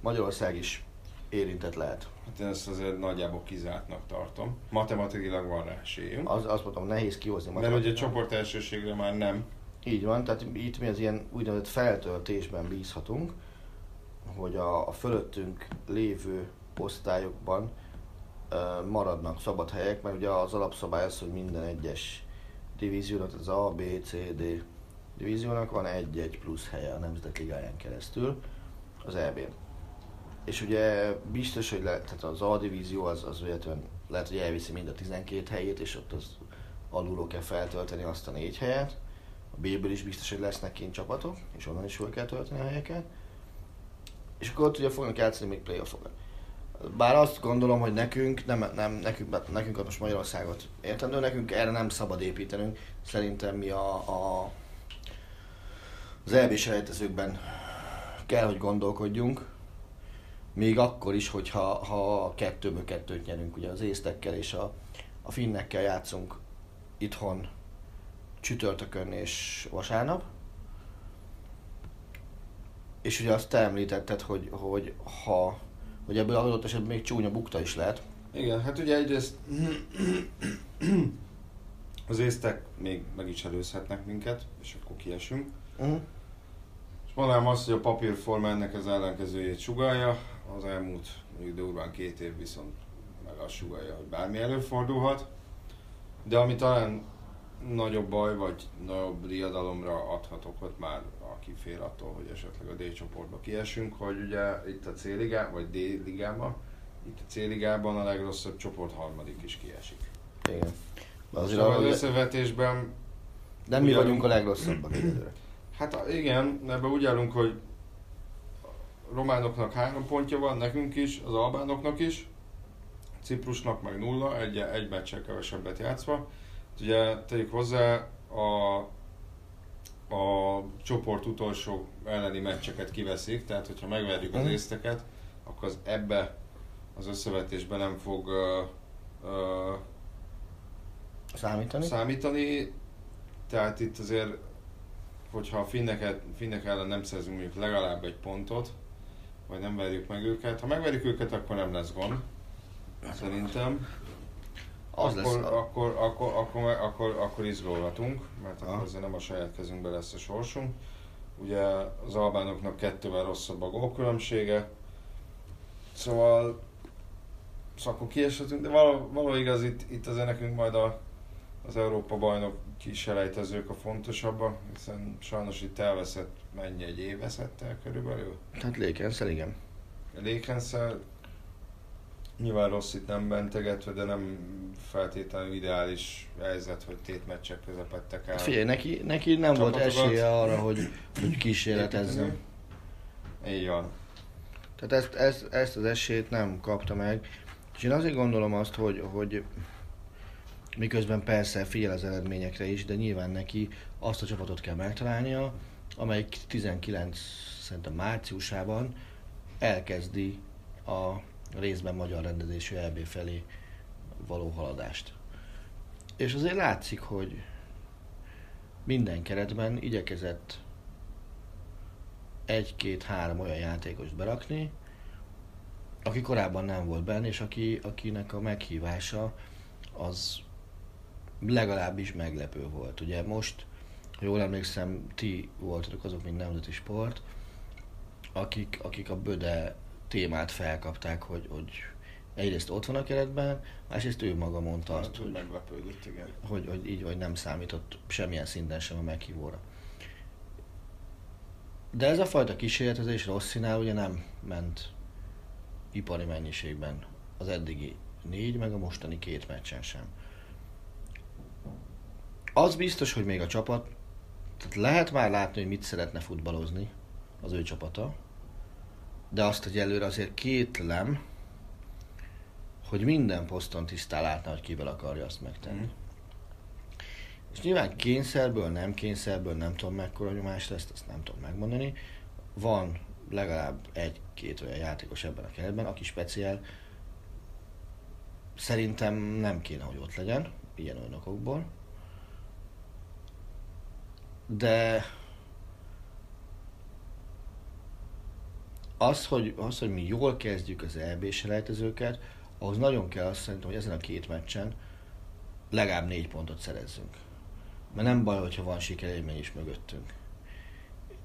Magyarország is érintett lehet. Hát én ezt azért nagyjából kizártnak tartom. Matematikailag van rá esélyünk. Az, azt mondtam, nehéz kihozni matematikailag. Mert ugye a csoportelsőségre már nem. Így van, tehát itt mi az ilyen úgynevezett feltöltésben bízhatunk, hogy a, a fölöttünk lévő osztályokban uh, maradnak szabad helyek, mert ugye az alapszabály az, hogy minden egyes divíziónak, az A, B, C, D divíziónak van egy-egy plusz helye a Nemzetek Ligáján keresztül az é bén. És ugye biztos, hogy le, tehát az A divízió az, az véletlenül lehet, hogy elviszi mind a tizenkét helyét, és ott az alulról kell feltölteni azt a négy helyet. A B-ből is biztos, hogy lesznek kint csapatok, és onnan is fel kell tölteni a helyeket. És akkor ott ugye fognak játszani még playoffokat. Bár azt gondolom, hogy nekünk, nem, nem, nekünk, nekünk ad most Magyarországot értendő, nekünk erre nem szabad építenünk. Szerintem mi a, a, az é bés rejtezőkben kell, hogy gondolkodjunk. Még akkor is, hogyha ha kettőből kettőt nyerünk, ugye az észtekkel és a, a finnekkel játszunk itthon csütörtökön és vasárnap. És ugye azt te említetted, hogy, hogy, ha, hogy ebből adott esetben még csúnya bukta is lehet. Igen, hát ugye egyrészt az észtek még meg is előzhetnek minket, és akkor kiesünk. Uh-huh. És mondanám azt, hogy a papírforma ennek az ellenkezőjét sugallja. Az elmúlt mondjuk durván két év viszont meg azt sugallja, hogy bármi előfordulhat. De ami talán nagyobb baj vagy nagyobb riadalomra adhatok ott már, aki fél attól, hogy esetleg a D csoportba kiesünk, hogy ugye itt a C-ligá, vagy D-ligában, itt a C-ligában a legrosszabb csoport harmadik is kiesik. Igen. Azért az összevetésben... De mi vagyunk a legrosszabbak egyedülre. Hát igen, ebben úgy állunk, hogy a románoknak három pontja van, nekünk is, az albánoknak is, Ciprusnak meg nulla, egy, egy meccsen kevesebbet játszva. Ugye tegyük hozzá, a, a csoport utolsó elleni meccseket kiveszik, tehát hogyha megverjük az észteket, akkor az ebbe az összevetésben nem fog uh, uh, számítani. számítani. Tehát itt azért, hogyha a finneket, finnek ellen nem szerzünk legalább egy pontot, vagy nem verjük meg őket. Ha megverjük őket, akkor nem lesz gond, szerintem. Az akkor, lesz. Akkor, akkor, akkor, akkor, akkor izgulhatunk, mert akkor azért nem a saját kezünkben lesz a sorsunk. Ugye az albánoknak kettővel rosszabb a gólkülönbsége, szóval, szóval akkor kieshetünk, de való, való igaz, itt, itt azért nekünk majd a, az Európa-bajnoki selejtezők a fontosabbak, hiszen sajnos itt elveszett, mennyi egy év veszett el körülbelül? Hát Lékenszel, igen. Lékenszel nyilván rossz itt nem mentegetve, de nem feltétlenül ideális helyzet, hogy tétmeccsek közepettek el. Figyelj, neki, neki nem volt esélye arra, hogy, hogy kísérletezzen. Így van. Tehát ezt, ezt, ezt az esélyt nem kapta meg. És én azért gondolom azt, hogy, hogy miközben persze figyel az eredményekre is, de nyilván neki azt a csapatot kell megtalálnia, amely tizenkilenc szerintem márciusában elkezdi a részben magyar rendezésű é bé felé való haladást. És azért látszik, hogy minden keretben igyekezett egy-két-három olyan játékost berakni, aki korábban nem volt benne, és aki, akinek a meghívása az legalábbis meglepő volt. Ugye most, ha jól emlékszem, ti voltatok azok, mint Nemzeti Sport, akik, akik a Böde témát felkapták, hogy, hogy egyrészt ott van a keretben, másrészt ő maga mondta azt, hogy, meglepődött, igen. Hogy, hogy így vagy nem számított semmilyen szinten sem a meghívóra. De ez a fajta kísérletezés rossz színál ugye nem ment ipari mennyiségben az eddigi négy, meg a mostani két meccsen sem. Az biztos, hogy még a csapat, tehát lehet már látni, hogy mit szeretne futballozni az ő csapata, de azt, hogy előre azért kétlem, hogy minden poszton tisztán látna, hogy kivel akarja azt megtenni. Mm. És nyilván kényszerből, nem kényszerből, nem tudom mekkora nyomást lesz, ezt nem tudom megmondani. Van legalább egy-két olyan játékos ebben a keretben, aki speciál szerintem nem kéne, hogy ott legyen, ilyen olyanokból. De az, hogy, az, hogy mi jól kezdjük az é bé-selejtezőket, ahhoz nagyon kell azt szerintem, hogy ezen a két meccsen legalább négy pontot szerezzünk. Mert nem baj, hogyha van sikerélmény is mögöttünk.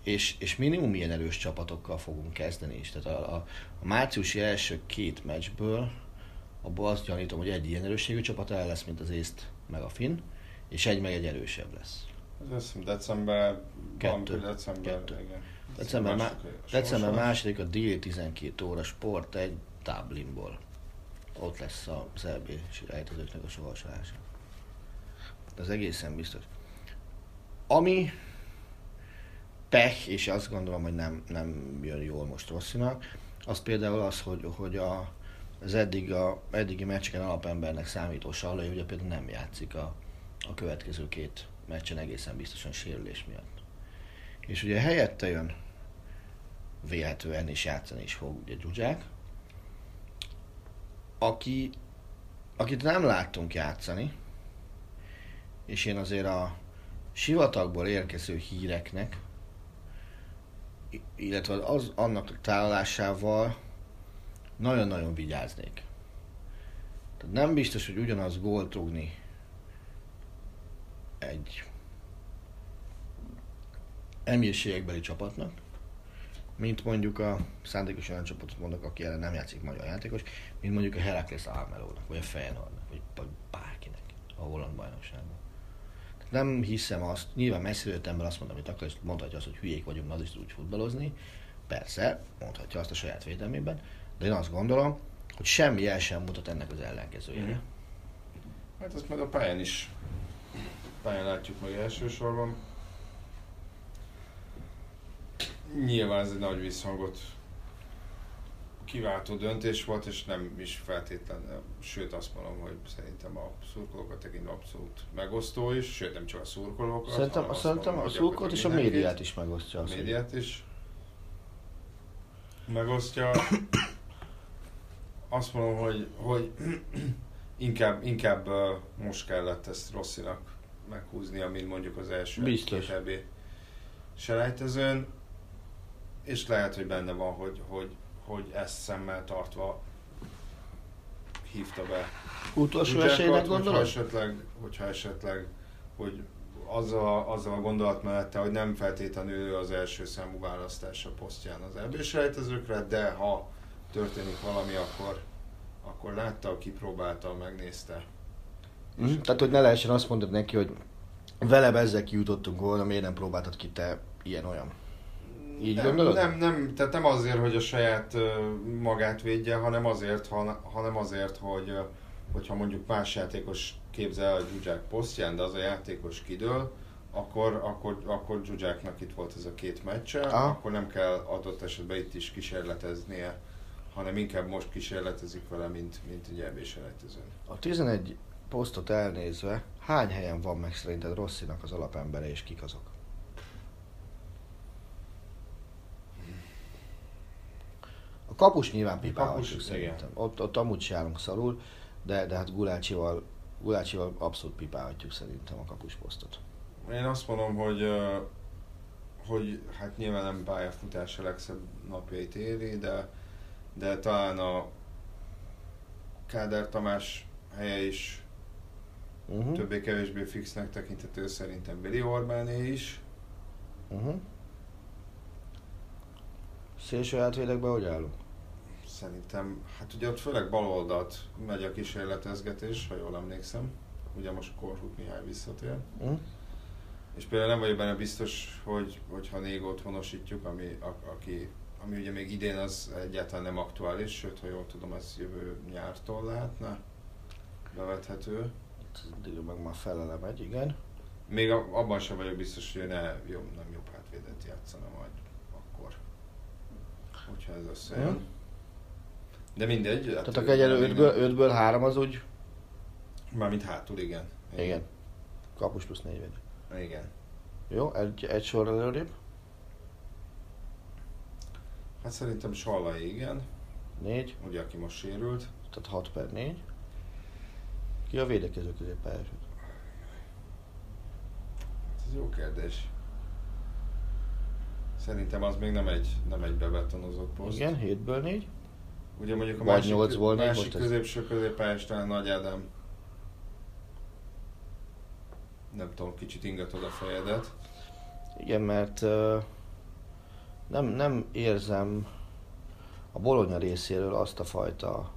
És, és minimum ilyen erős csapatokkal fogunk kezdeni is. Tehát a, a, a márciusi első két meccsből abból azt gyanítom, hogy egy ilyen erősségű csapat el lesz, mint az észt meg a finn, és egy meg egy erősebb lesz. Ez december, kettő, december, kettő. Igen. December, má- december második a déli tizenkét óra Sport egy Dublinból. Ott lesz a é bé selejtezőknek a sorsolása. Ez egészen biztos. Ami pech, és azt gondolom, hogy nem, nem jön jól most Rosszinak, az például az, hogy, hogy a, az eddig a, eddigi meccseken alapembernek számító Sallai ugye például nem játszik a, a következő két meccsen egészen biztosan sérülés miatt. És ugye helyette jön véletlenül is játszani is fog ugye Gyugyák, aki, akit nem láttunk játszani, és én azért a sivatagból érkező híreknek, illetve az, annak a tálalásával nagyon-nagyon vigyáznék. Tehát nem biztos, hogy ugyanaz gólt rúgni egy emírségekbeli csapatnak, mint mondjuk a szándékos olyan csapatot mondok, aki ellen nem játszik magyar játékos, mint mondjuk a Heracles Almerónak, vagy a Feyenoordnak, vagy bárkinek a holland bajnokságban. Nem hiszem azt, nyilván messziről ember azt mondom, hogy akkor mondhatja azt, hogy hülyék vagyunk, az is tud úgy futballozni, persze, mondhatja azt a saját védelmében, de én azt gondolom, hogy semmi el sem mutat ennek az ellenkezőjére. Hát ezt meg a pályán is, pályán látjuk meg elsősorban. Nyilván ez egy nagy visszhangot kiváltó döntés volt, és nem is feltétlenül, sőt azt mondom, hogy szerintem a szurkolókat tekintve abszolút megosztó is, sőt nem csak a szurkolókat. Szerintem, szerintem mondom, a szurkolókat és a médiát is megosztja. A médiát is megosztja. azt mondom, hogy, hogy inkább, inkább most kellett ezt Rossinak meghúznia, mint mondjuk az első Biztos. két é bé selejtezőn. És lehet, hogy benne van, hogy, hogy, hogy ezt szemmel tartva hívta be. Utolsó esélynek gondolod? Esetleg, hogyha esetleg, hogy azzal, azzal a gondolat mellette, hogy nem feltétlenül az első számú választás a posztján az é bé-selejtezőkre, de ha történik valami, akkor, akkor látta, kipróbálta, megnézte. Mm-hmm. Tehát, hogy ne lehessen azt mondani neki, hogy velem ezzel kijutottunk volna, miért nem próbáltad ki te ilyen-olyan? Így nem, nem, nem, tehát nem azért, hogy a saját magát védje, hanem azért, han, hanem azért, hogy hogyha mondjuk más játékos képzel a Zsuzsák posztján, de az a játékos kidől, akkor, akkor, akkor Zsuzsáknak itt volt ez a két meccse, ah. akkor nem kell adott esetben itt is kísérleteznie, hanem inkább most kísérletezik vele, mint, mint egy é bé-selejtezőn. A tizenegy posztot elnézve, hány helyen van meg szerinted Rossinak az alapembere, és kik azok? A kapus nyilván pipálhatjuk szerintem. Ott, ott amúgy se állunk szarul, de, de hát Gulácsival, Gulácsival abszolút pipálhatjuk szerintem a kapusposztot. Én azt mondom, hogy, hogy hát nyilván nem pályafutás a legszebb napjait éri, de, de talán a Kádár Tamás helye is uh-huh. többé-kevésbé fixnek tekinthető, szerintem Billy Orbáné is. Uh-huh. Szélső hátvédekben hogy állunk? Szerintem, hát ugye ott főleg baloldalt megy a kísérletezgetés, ha jól emlékszem. Ugye most Korhut Mihály visszatér. Mm. És például nem vagyok benne biztos, hogy, hogyha Négót honosítjuk, ami, a, aki, ami ugye még idén az egyáltalán nem aktuális, sőt, ha jól tudom, ez jövő nyártól lehetne bevethető. Itt meg már felele megy, igen. Még abban sem vagyok biztos, hogy ne, jó, nem jobb hátvédet játszana majd akkor, hogyha ez összejön. Mm. De mindegy. Tehát akkor egyelő ötből három az úgy? Mármint hátul, igen. Igen. igen. Kapus plusz négyvéd. Igen. Jó, egy, egy sorra előrébb? Hát szerintem Sallai, igen. Négy. Ugye, aki most sérült. Tehát hat per négy. Ki a védekező középpályásod? Ez jó kérdés. Szerintem az még nem egy, nem egy bebetonozott poszt. Igen, hétből négy. Ugye mondjuk a másik, másik középső középpályás talán Nagy Ádám. Nem tudom, kicsit ingatod a fejedet. Igen, mert uh, nem, nem érzem a Bologna részéről azt a fajta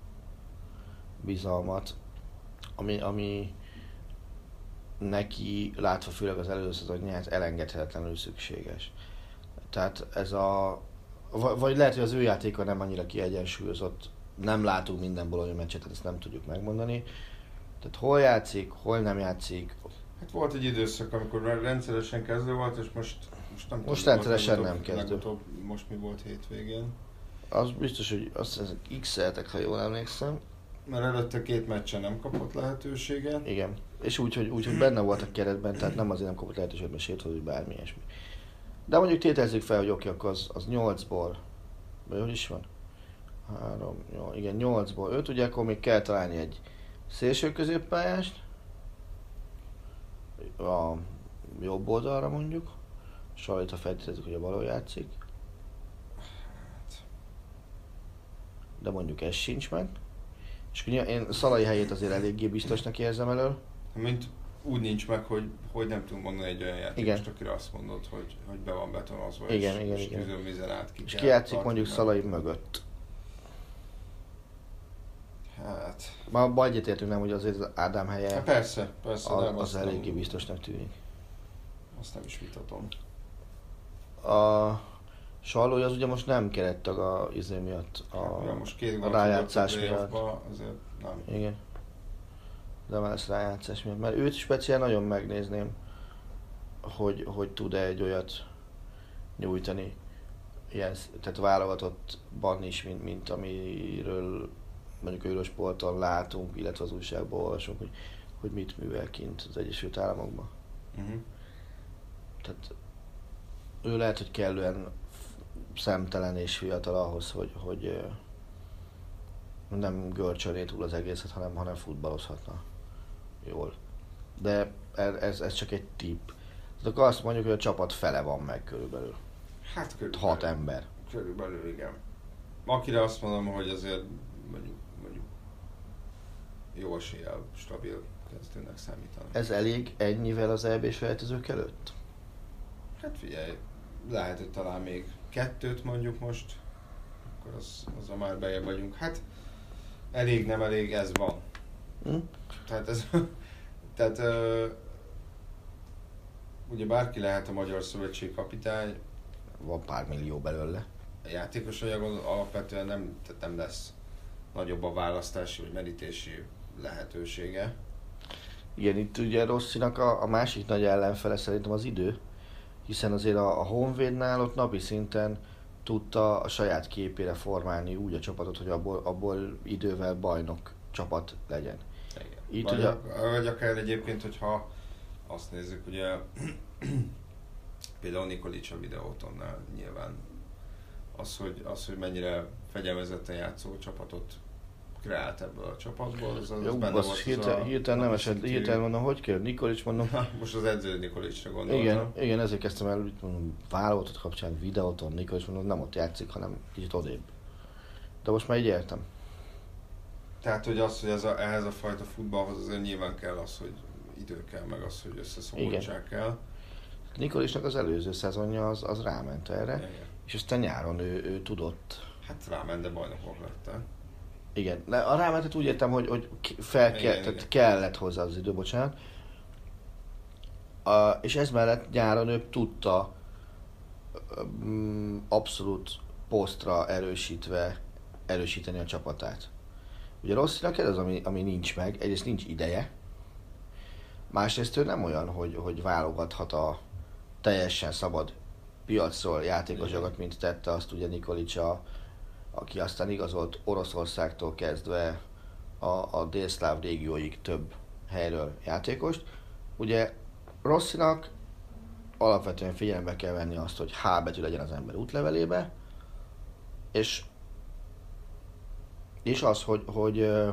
bizalmat, ami, ami neki, látva főleg az előszezonjához, elengedhetetlenül szükséges. Tehát ez a... Vagy lehet, hogy az ő játéka nem annyira kiegyensúlyozott, nem látunk minden Bologna meccset, ezt nem tudjuk megmondani. Tehát hol játszik, hol nem játszik. Hát volt egy időszak, amikor rendszeresen kezdő volt, és most, most nem Most tudom, rendszeresen nem kezdő. Most mi volt hétvégén? Az biztos, hogy azt x-eltek, ha jól emlékszem. Mert előtte két meccsen nem kapott lehetőséget. Igen. És úgy, hogy, úgy, hogy benne volt a keretben, tehát nem azért nem kapott lehetőséget, mert sért, hogy bármi ilyesmi. De mondjuk tételezzük fel, hogy oké, akkor az, az nyolcból, vagy hogy is van? Három, jó, igen, nyolcból öt, ugye akkor még kell találni egy szélső középpályást, a jobb oldalra mondjuk, saját, ha feltételezzük, hogy a balon játszik. De mondjuk ez sincs meg. És én Szalai helyét azért eléggé biztosnak érzem elől. Mint? Úgy nincs meg, hogy, hogy nem tudunk mondani egy olyan játékost, akire azt mondod, hogy, hogy be van betonozva, igen, és, és tűzővízen át ki. És ki játszik mondjuk Szalai mögött? Hát... Már abban egyetértünk, nem, hogy azért az Ádám helye hát persze, persze, a, az eléggé biztosnak tűnik. Azt nem is vitatom. A Sallai az ugye most nem kerettag a izé miatt, a, hát, most két a rájátszás miatt. Azért nem. Igen. De már lesz rájátszás miatt, mert őt speciál nagyon megnézném, hogy, hogy tud-e egy olyat nyújtani, ilyen, tehát válogatottban is, mint, mint amiről mondjuk Eurosporton látunk, illetve az újságból olvasunk, hogy, hogy mit művel kint az Egyesült Államokban. Uh-huh. Tehát ő lehet, hogy kellően szemtelen és fiatal ahhoz, hogy, hogy nem görcsölné túl az egészet, hanem, hanem futballozhatna jól. De ez, ez csak egy tipp. Tehát azt mondjuk, hogy a csapat fele van meg körülbelül. Hát körülbelül. Hat ember. Körülbelül, igen. Akire azt mondom, hogy azért mondjuk, mondjuk jó eséllyel stabil kezdőnek számítanak. Ez elég ennyivel az é bés felejtezők előtt? Hát figyelj, lehet, hogy talán még kettőt mondjuk most, akkor az, az a már bejebb vagyunk. Hát elég, nem elég, ez van. Hm? Tehát ez... Tehát uh, ugye bárki lehet a Magyar Szövetség kapitány. Van pár millió belőle. A játékos anyagon alapvetően nem, nem lesz nagyobb a választási vagy merítési lehetősége. Igen, itt ugye Rossinak a, a másik nagy ellenfele szerintem az idő, hiszen azért a, a Honvédnál ott napi szinten tudta a saját képére formálni úgy a csapatot, hogy abból, abból idővel bajnok csapat legyen. Itt vagy, ugye... vagy akár egyébként, hogyha azt nézzük, ugye például Nikolics a Videótonnál nyilván az, hogy, az, hogy mennyire fegyelmezetten játszó csapatot kreált ebből a csapatból, az, az jó, benne volt hirtelen, hirtelen nem esett, hirtelen mondom, hogy kell, Nikolics mondom. Most az edző Nikolicsra gondoltam. Igen, igen, ezért kezdtem el, mondom, válogatott kapcsán Videóton Nikolics, mondom, nem ott játszik, hanem kicsit odébb. De most már így értem. Tehát, hogy az, hogy ez a, ehhez a fajta futballhoz azért nyilván kell az, hogy idő kell, meg az, hogy összeszólítság kell. Nikolicsnak az előző szezonja az, az ráment erre, igen. És aztán nyáron ő, ő tudott. Hát ráment, de bajnokok lettem. Igen, de a rámentet úgy értem, hogy, hogy fel kell, igen, tehát igen. Kellett hozzá az idő, bocsánat. A, és ez mellett nyáron ő tudta mm, abszolút posztra erősítve erősíteni a csapatát. Ugye Rossinak ez az, ami, ami nincs meg, egyrészt nincs ideje, másrészt ő nem olyan, hogy, hogy válogathat a teljesen szabad piacról játékosokat, mint tette azt ugye Nikolics, a, aki aztán igazolt Oroszországtól kezdve a, a délszláv régióig több helyről játékost. Ugye Rossinak alapvetően figyelembe kell venni azt, hogy H betű legyen az ember útlevelébe, és És az, hogy, hogy ö,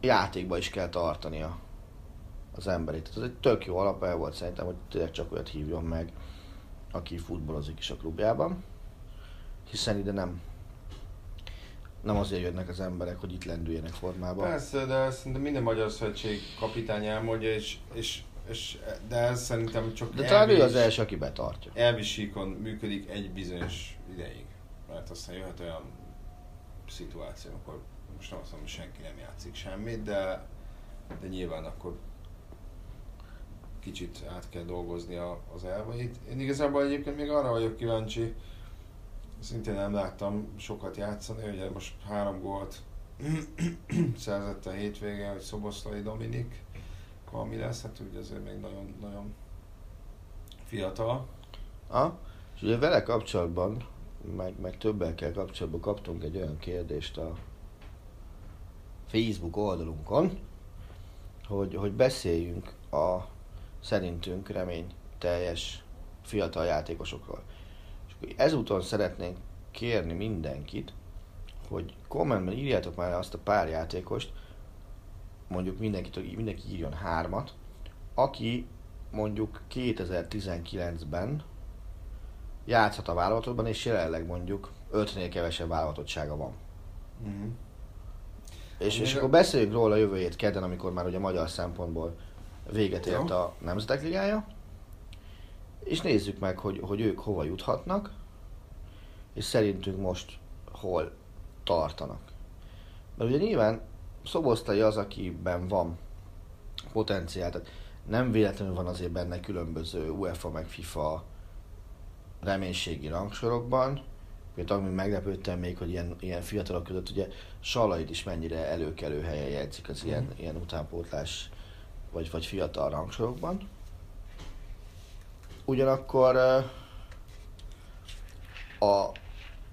játékba is kell tartania az emberét. Tehát ez egy tök jó alapelv volt szerintem, hogy tényleg csak olyat hívjon meg, aki futballozik is a klubjában. Hiszen ide nem, nem azért jönnek az emberek, hogy itt lendüljenek formában. Persze, de szerintem minden Magyar Szövetség kapitány elmondja, és, és, és, de ez szerintem csak de talán ő az első, aki betartja. Elvi síkon működik egy bizonyos ideig. Mert aztán jöhet olyan szituáció, amikor most nem azt mondom, hogy senki nem játszik semmit, de, de nyilván akkor kicsit át kell dolgozni a, az elveit. Én igazából egyébként még arra vagyok kíváncsi, szintén nem láttam sokat játszani, ugye most három gólt szerzett a hétvégén, hogy Szoboszlai Dominik, mi lesz, hát ugye azért még nagyon-nagyon fiatal. Ha, és ugye vele kapcsolatban Meg, meg többekkel kapcsolatban kaptunk egy olyan kérdést a Facebook oldalunkon, hogy, hogy beszéljünk a szerintünk reményteljes fiatal játékosokról. És ezúton szeretnénk kérni mindenkit, hogy kommentben írjátok már azt a pár játékost, mondjuk mindenki, mindenki írjon hármat, aki mondjuk kétezer-tizenkilencben játszhat a válogatottban, és jelenleg mondjuk ötnél kevesebb válogatottsága van. Mm-hmm. És, és akkor beszéljük róla jövő hét kedden, amikor már ugye magyar szempontból véget ért a Nemzetek Ligája, és nézzük meg, hogy, hogy ők hova juthatnak, és szerintünk most hol tartanak. Mert ugye nyilván Szoboszlai az, akiben van potenciál, tehát nem véletlenül van azért benne különböző UEFA meg FIFA reménységi rangsorokban, például ami meglepődtem még, hogy ilyen, ilyen fiatalok között ugye Sallait is mennyire előkelő helyen jegyzik az mm. ilyen, ilyen utánpótlás vagy, vagy fiatal rangsorokban. Ugyanakkor a,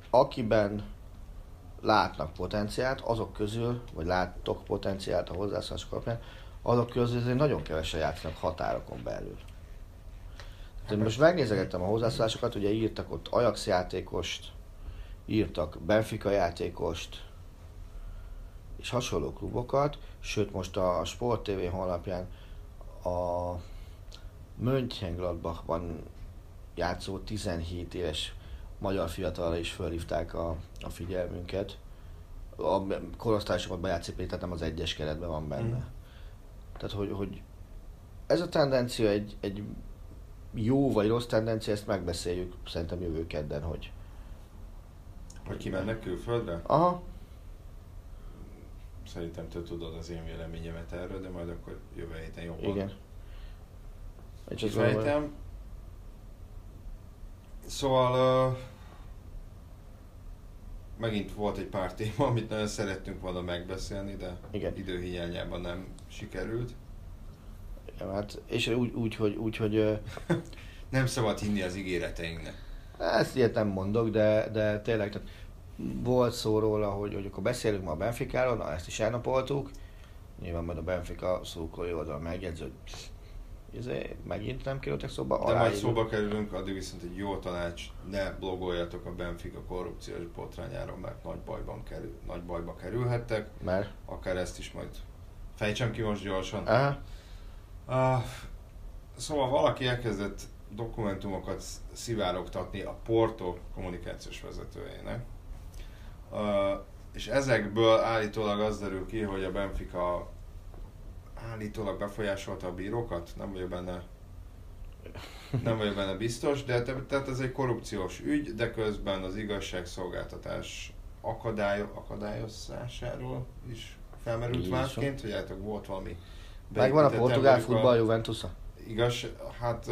akiben látnak potenciált, azok közül, vagy láttok potenciált a hozzászólások kapcsán, azok közül azért nagyon kevesen játszanak határokon belül. Tehát most megnézegettem a hozzászólásokat, ugye írtak ott Ajax játékost, írtak Benfica játékost és hasonló klubokat, sőt most a Sport té vé honlapján a Mönchengladbachban játszó tizenhét éves magyar fiatalra is felhívták a, a figyelmünket. A korosztályosokban játszik, tehát nem az egyes keretben van benne. Mm. Tehát, hogy, hogy ez a tendencia egy, egy jó vagy rossz tendencia, ezt megbeszéljük szerintem jövő kedden, hogy... Hogy kimennek külföldre? Aha. Szerintem te tudod az én véleményemet erről, de majd akkor jövő héten jobban. Igen. Kifejtem. Szóval uh, megint volt egy pár téma, amit nagyon szerettünk volna megbeszélni, de igen, időhiányában nem sikerült. Ja, hát, és úgy, úgy hogy... Úgy, hogy uh... nem szabad hinni az ígéreteinknek. Ezt ilyet nem mondok, de, de tényleg tehát volt szó róla, hogy, hogy akkor beszélünk ma a Benficáról, na ezt is elnapoltuk. Nyilván majd a Benfica szurkolói oldalon megjegyző, hogy ezért megint nem kerültek szóba. De majd szóba kerülünk, addig viszont egy jó tanács, ne blogoljatok a Benfica korrupciós botrányáról, mert nagy, bajban kerül, nagy bajba kerülhettek. Mert? Akár ezt is majd fejtsem ki most gyorsan. Uh, szóval valaki elkezdett dokumentumokat szivárogtatni a Porto kommunikációs vezetőjének. Uh, és ezekből állítólag az derül ki, hogy a Benfica állítólag befolyásolta a bírókat, nem vagyok benne, nem vagyok benne biztos, de te, tehát ez egy korrupciós ügy, de közben az igazságszolgáltatás akadály, akadályozásáról is felmerült vádként, hogy állítólag volt valami... Megvan a portugál futball Juventusa? Igaz, hát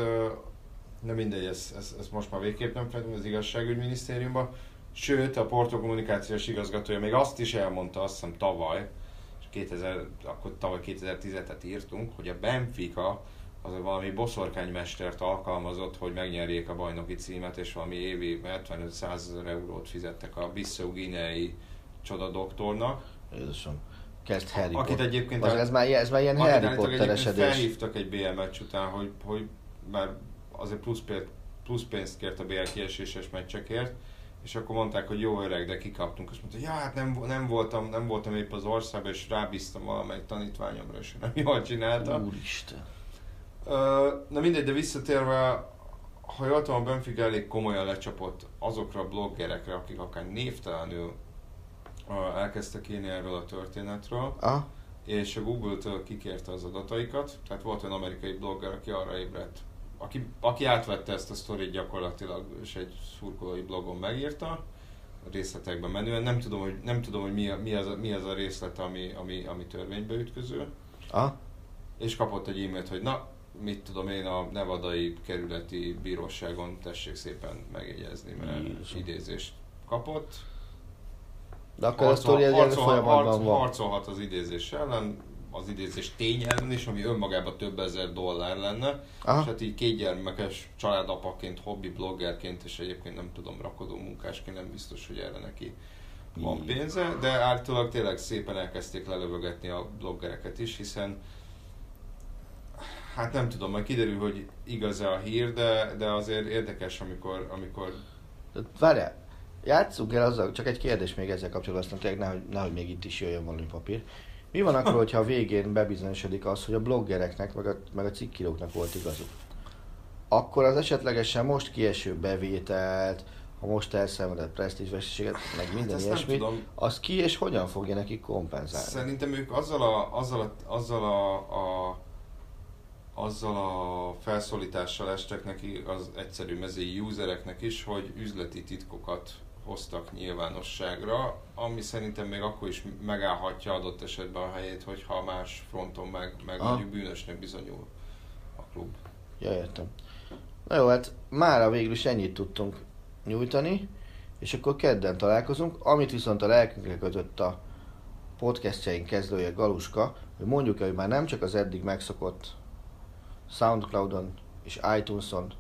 nem mindegy, ezt ez, ez most már végképp nem feltétlenül az igazságügyminisztériumban, sőt a Porto kommunikációs igazgatója még azt is elmondta, azt hiszem tavaly, kétezer, akkor tavaly kétezer-tízet írtunk, hogy a Benfica az valami boszorkánymestert alkalmazott, hogy megnyerjék a bajnoki címet, és valami évi hetvenöt-száz ezer eurót fizettek a Bissau-Guineai csodadoktornak. Jézusom, kezd Harry Potter. Akit egyébként... El, ez, már, ez már ilyen Harry Potter-esedés. Felhívtak egy bé el meccs után, hogy, hogy már azért plusz, pénzt, plusz pénzt kért a bé el kieséses meccsekért, és akkor mondták, hogy jó öreg, de kikaptunk, és mondta, hogy ja, hát nem, nem, voltam, nem voltam épp az országban, és rábíztam valamelyik tanítványomra, és nem jól csinálta. Úristen. Na mindegy, de visszatérve, ha jól tudom, a Benfica elég komolyan lecsapott azokra a bloggerekre, akik akár névtelenül elkezdtek írni erről a történetről, ah. és a Google-től kikérte az adataikat, tehát volt olyan amerikai blogger, aki arra ébredt, Aki, aki átvette ezt a sztorit gyakorlatilag, és egy szurkolói blogon megírta, a részletekben menően. Nem tudom, hogy, nem tudom, hogy mi, a, mi, az a, mi az a részlet, ami, ami, ami törvénybe ütköző. Aha. És kapott egy e-mailt, hogy na, mit tudom én, a nevadai kerületi bíróságon tessék szépen megjegyezni, mert idézést kapott. De akkor harcol, a harcolhat, harcol, harcolhat az idézés ellen, az idézés tény ellen is, ami önmagában több ezer dollár lenne. Aha. És hát így kétgyermekes családapaként, hobbi bloggerként, és egyébként nem tudom, rakodó munkásként nem biztos, hogy erre neki van pénze, de általában tényleg szépen elkezdték lelövögetni a bloggereket is, hiszen hát nem tudom, majd kiderül, hogy igaz-e a hír, de, de azért érdekes, amikor... amikor... Várjál, játsszunk el azzal, csak egy kérdés még ezzel kapcsolatban, aztán tényleg nehogy, nehogy még itt is jöjjön valami papír. Mi van akkor, hogyha a végén bebizonyosodik az, hogy a bloggereknek, meg a, meg a cikkíróknak volt igazuk? Akkor az esetlegesen most kieső bevételt, a most elszenvedett presztízsveszteséget, meg minden hát ilyesmit, az ki és hogyan fogja nekik kompenzálni? Szerintem ők azzal a, azzal a, azzal a, a, azzal a felszólítással estek neki az egyszerű mezői usereknek is, hogy üzleti titkokat hoztak nyilvánosságra, ami szerintem még akkor is megállhatja adott esetben a helyét, hogyha más fronton meg, meg mondjuk bűnösnek bizonyul a klub. Ja, értem. Na jó, hát mára végül is ennyit tudtunk nyújtani, és akkor kedden találkozunk, amit viszont a lelkünkre kötött a podcastjaink kezdője Galuska, hogy mondjuk, hogy már nem csak az eddig megszokott SoundCloudon és iTunes-on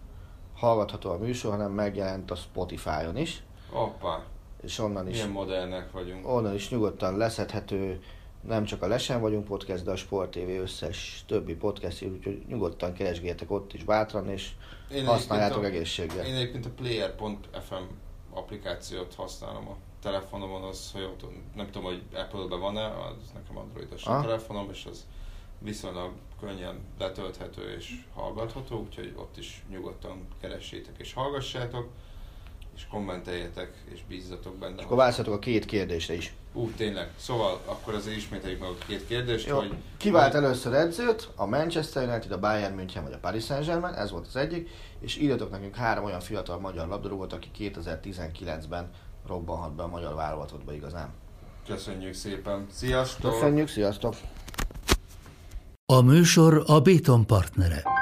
hallgatható a műsor, hanem megjelent a Spotify-on is. Hoppá, és onnan is, milyen modellnek vagyunk. Onnan is nyugodtan leszedhető, nem csak a Lesen vagyunk podcast, de a Sport té vé összes többi podcast, úgyhogy nyugodtan keresgéljetek ott is bátran, és én használjátok egészséggel. Én egyébként a player pont ef em applikációt használom a telefonomon, az, hogy nem tudom, hogy Apple-ben van-e, az nekem androidos a telefonom, és az viszonylag könnyen letölthető és hallgatható, úgyhogy ott is nyugodtan keressétek és hallgassátok, és kommenteljetek, és bízzatok benne. És akkor választhatok a két kérdésre is. Ú, tényleg. Szóval akkor azért ismételjük meg a két kérdést, jó. Hogy... Kivált majd... először edzőt, a Manchester United, a Bayern München vagy a Paris Saint-Germain, ez volt az egyik, és írjatok nekünk három olyan fiatal magyar labdarúgót, aki kétezer-tizenkilencben robbanhat be a magyar válogatottba igazán. Köszönjük szépen. Sziasztok! Köszönjük, sziasztok! A műsor a Béton partnere.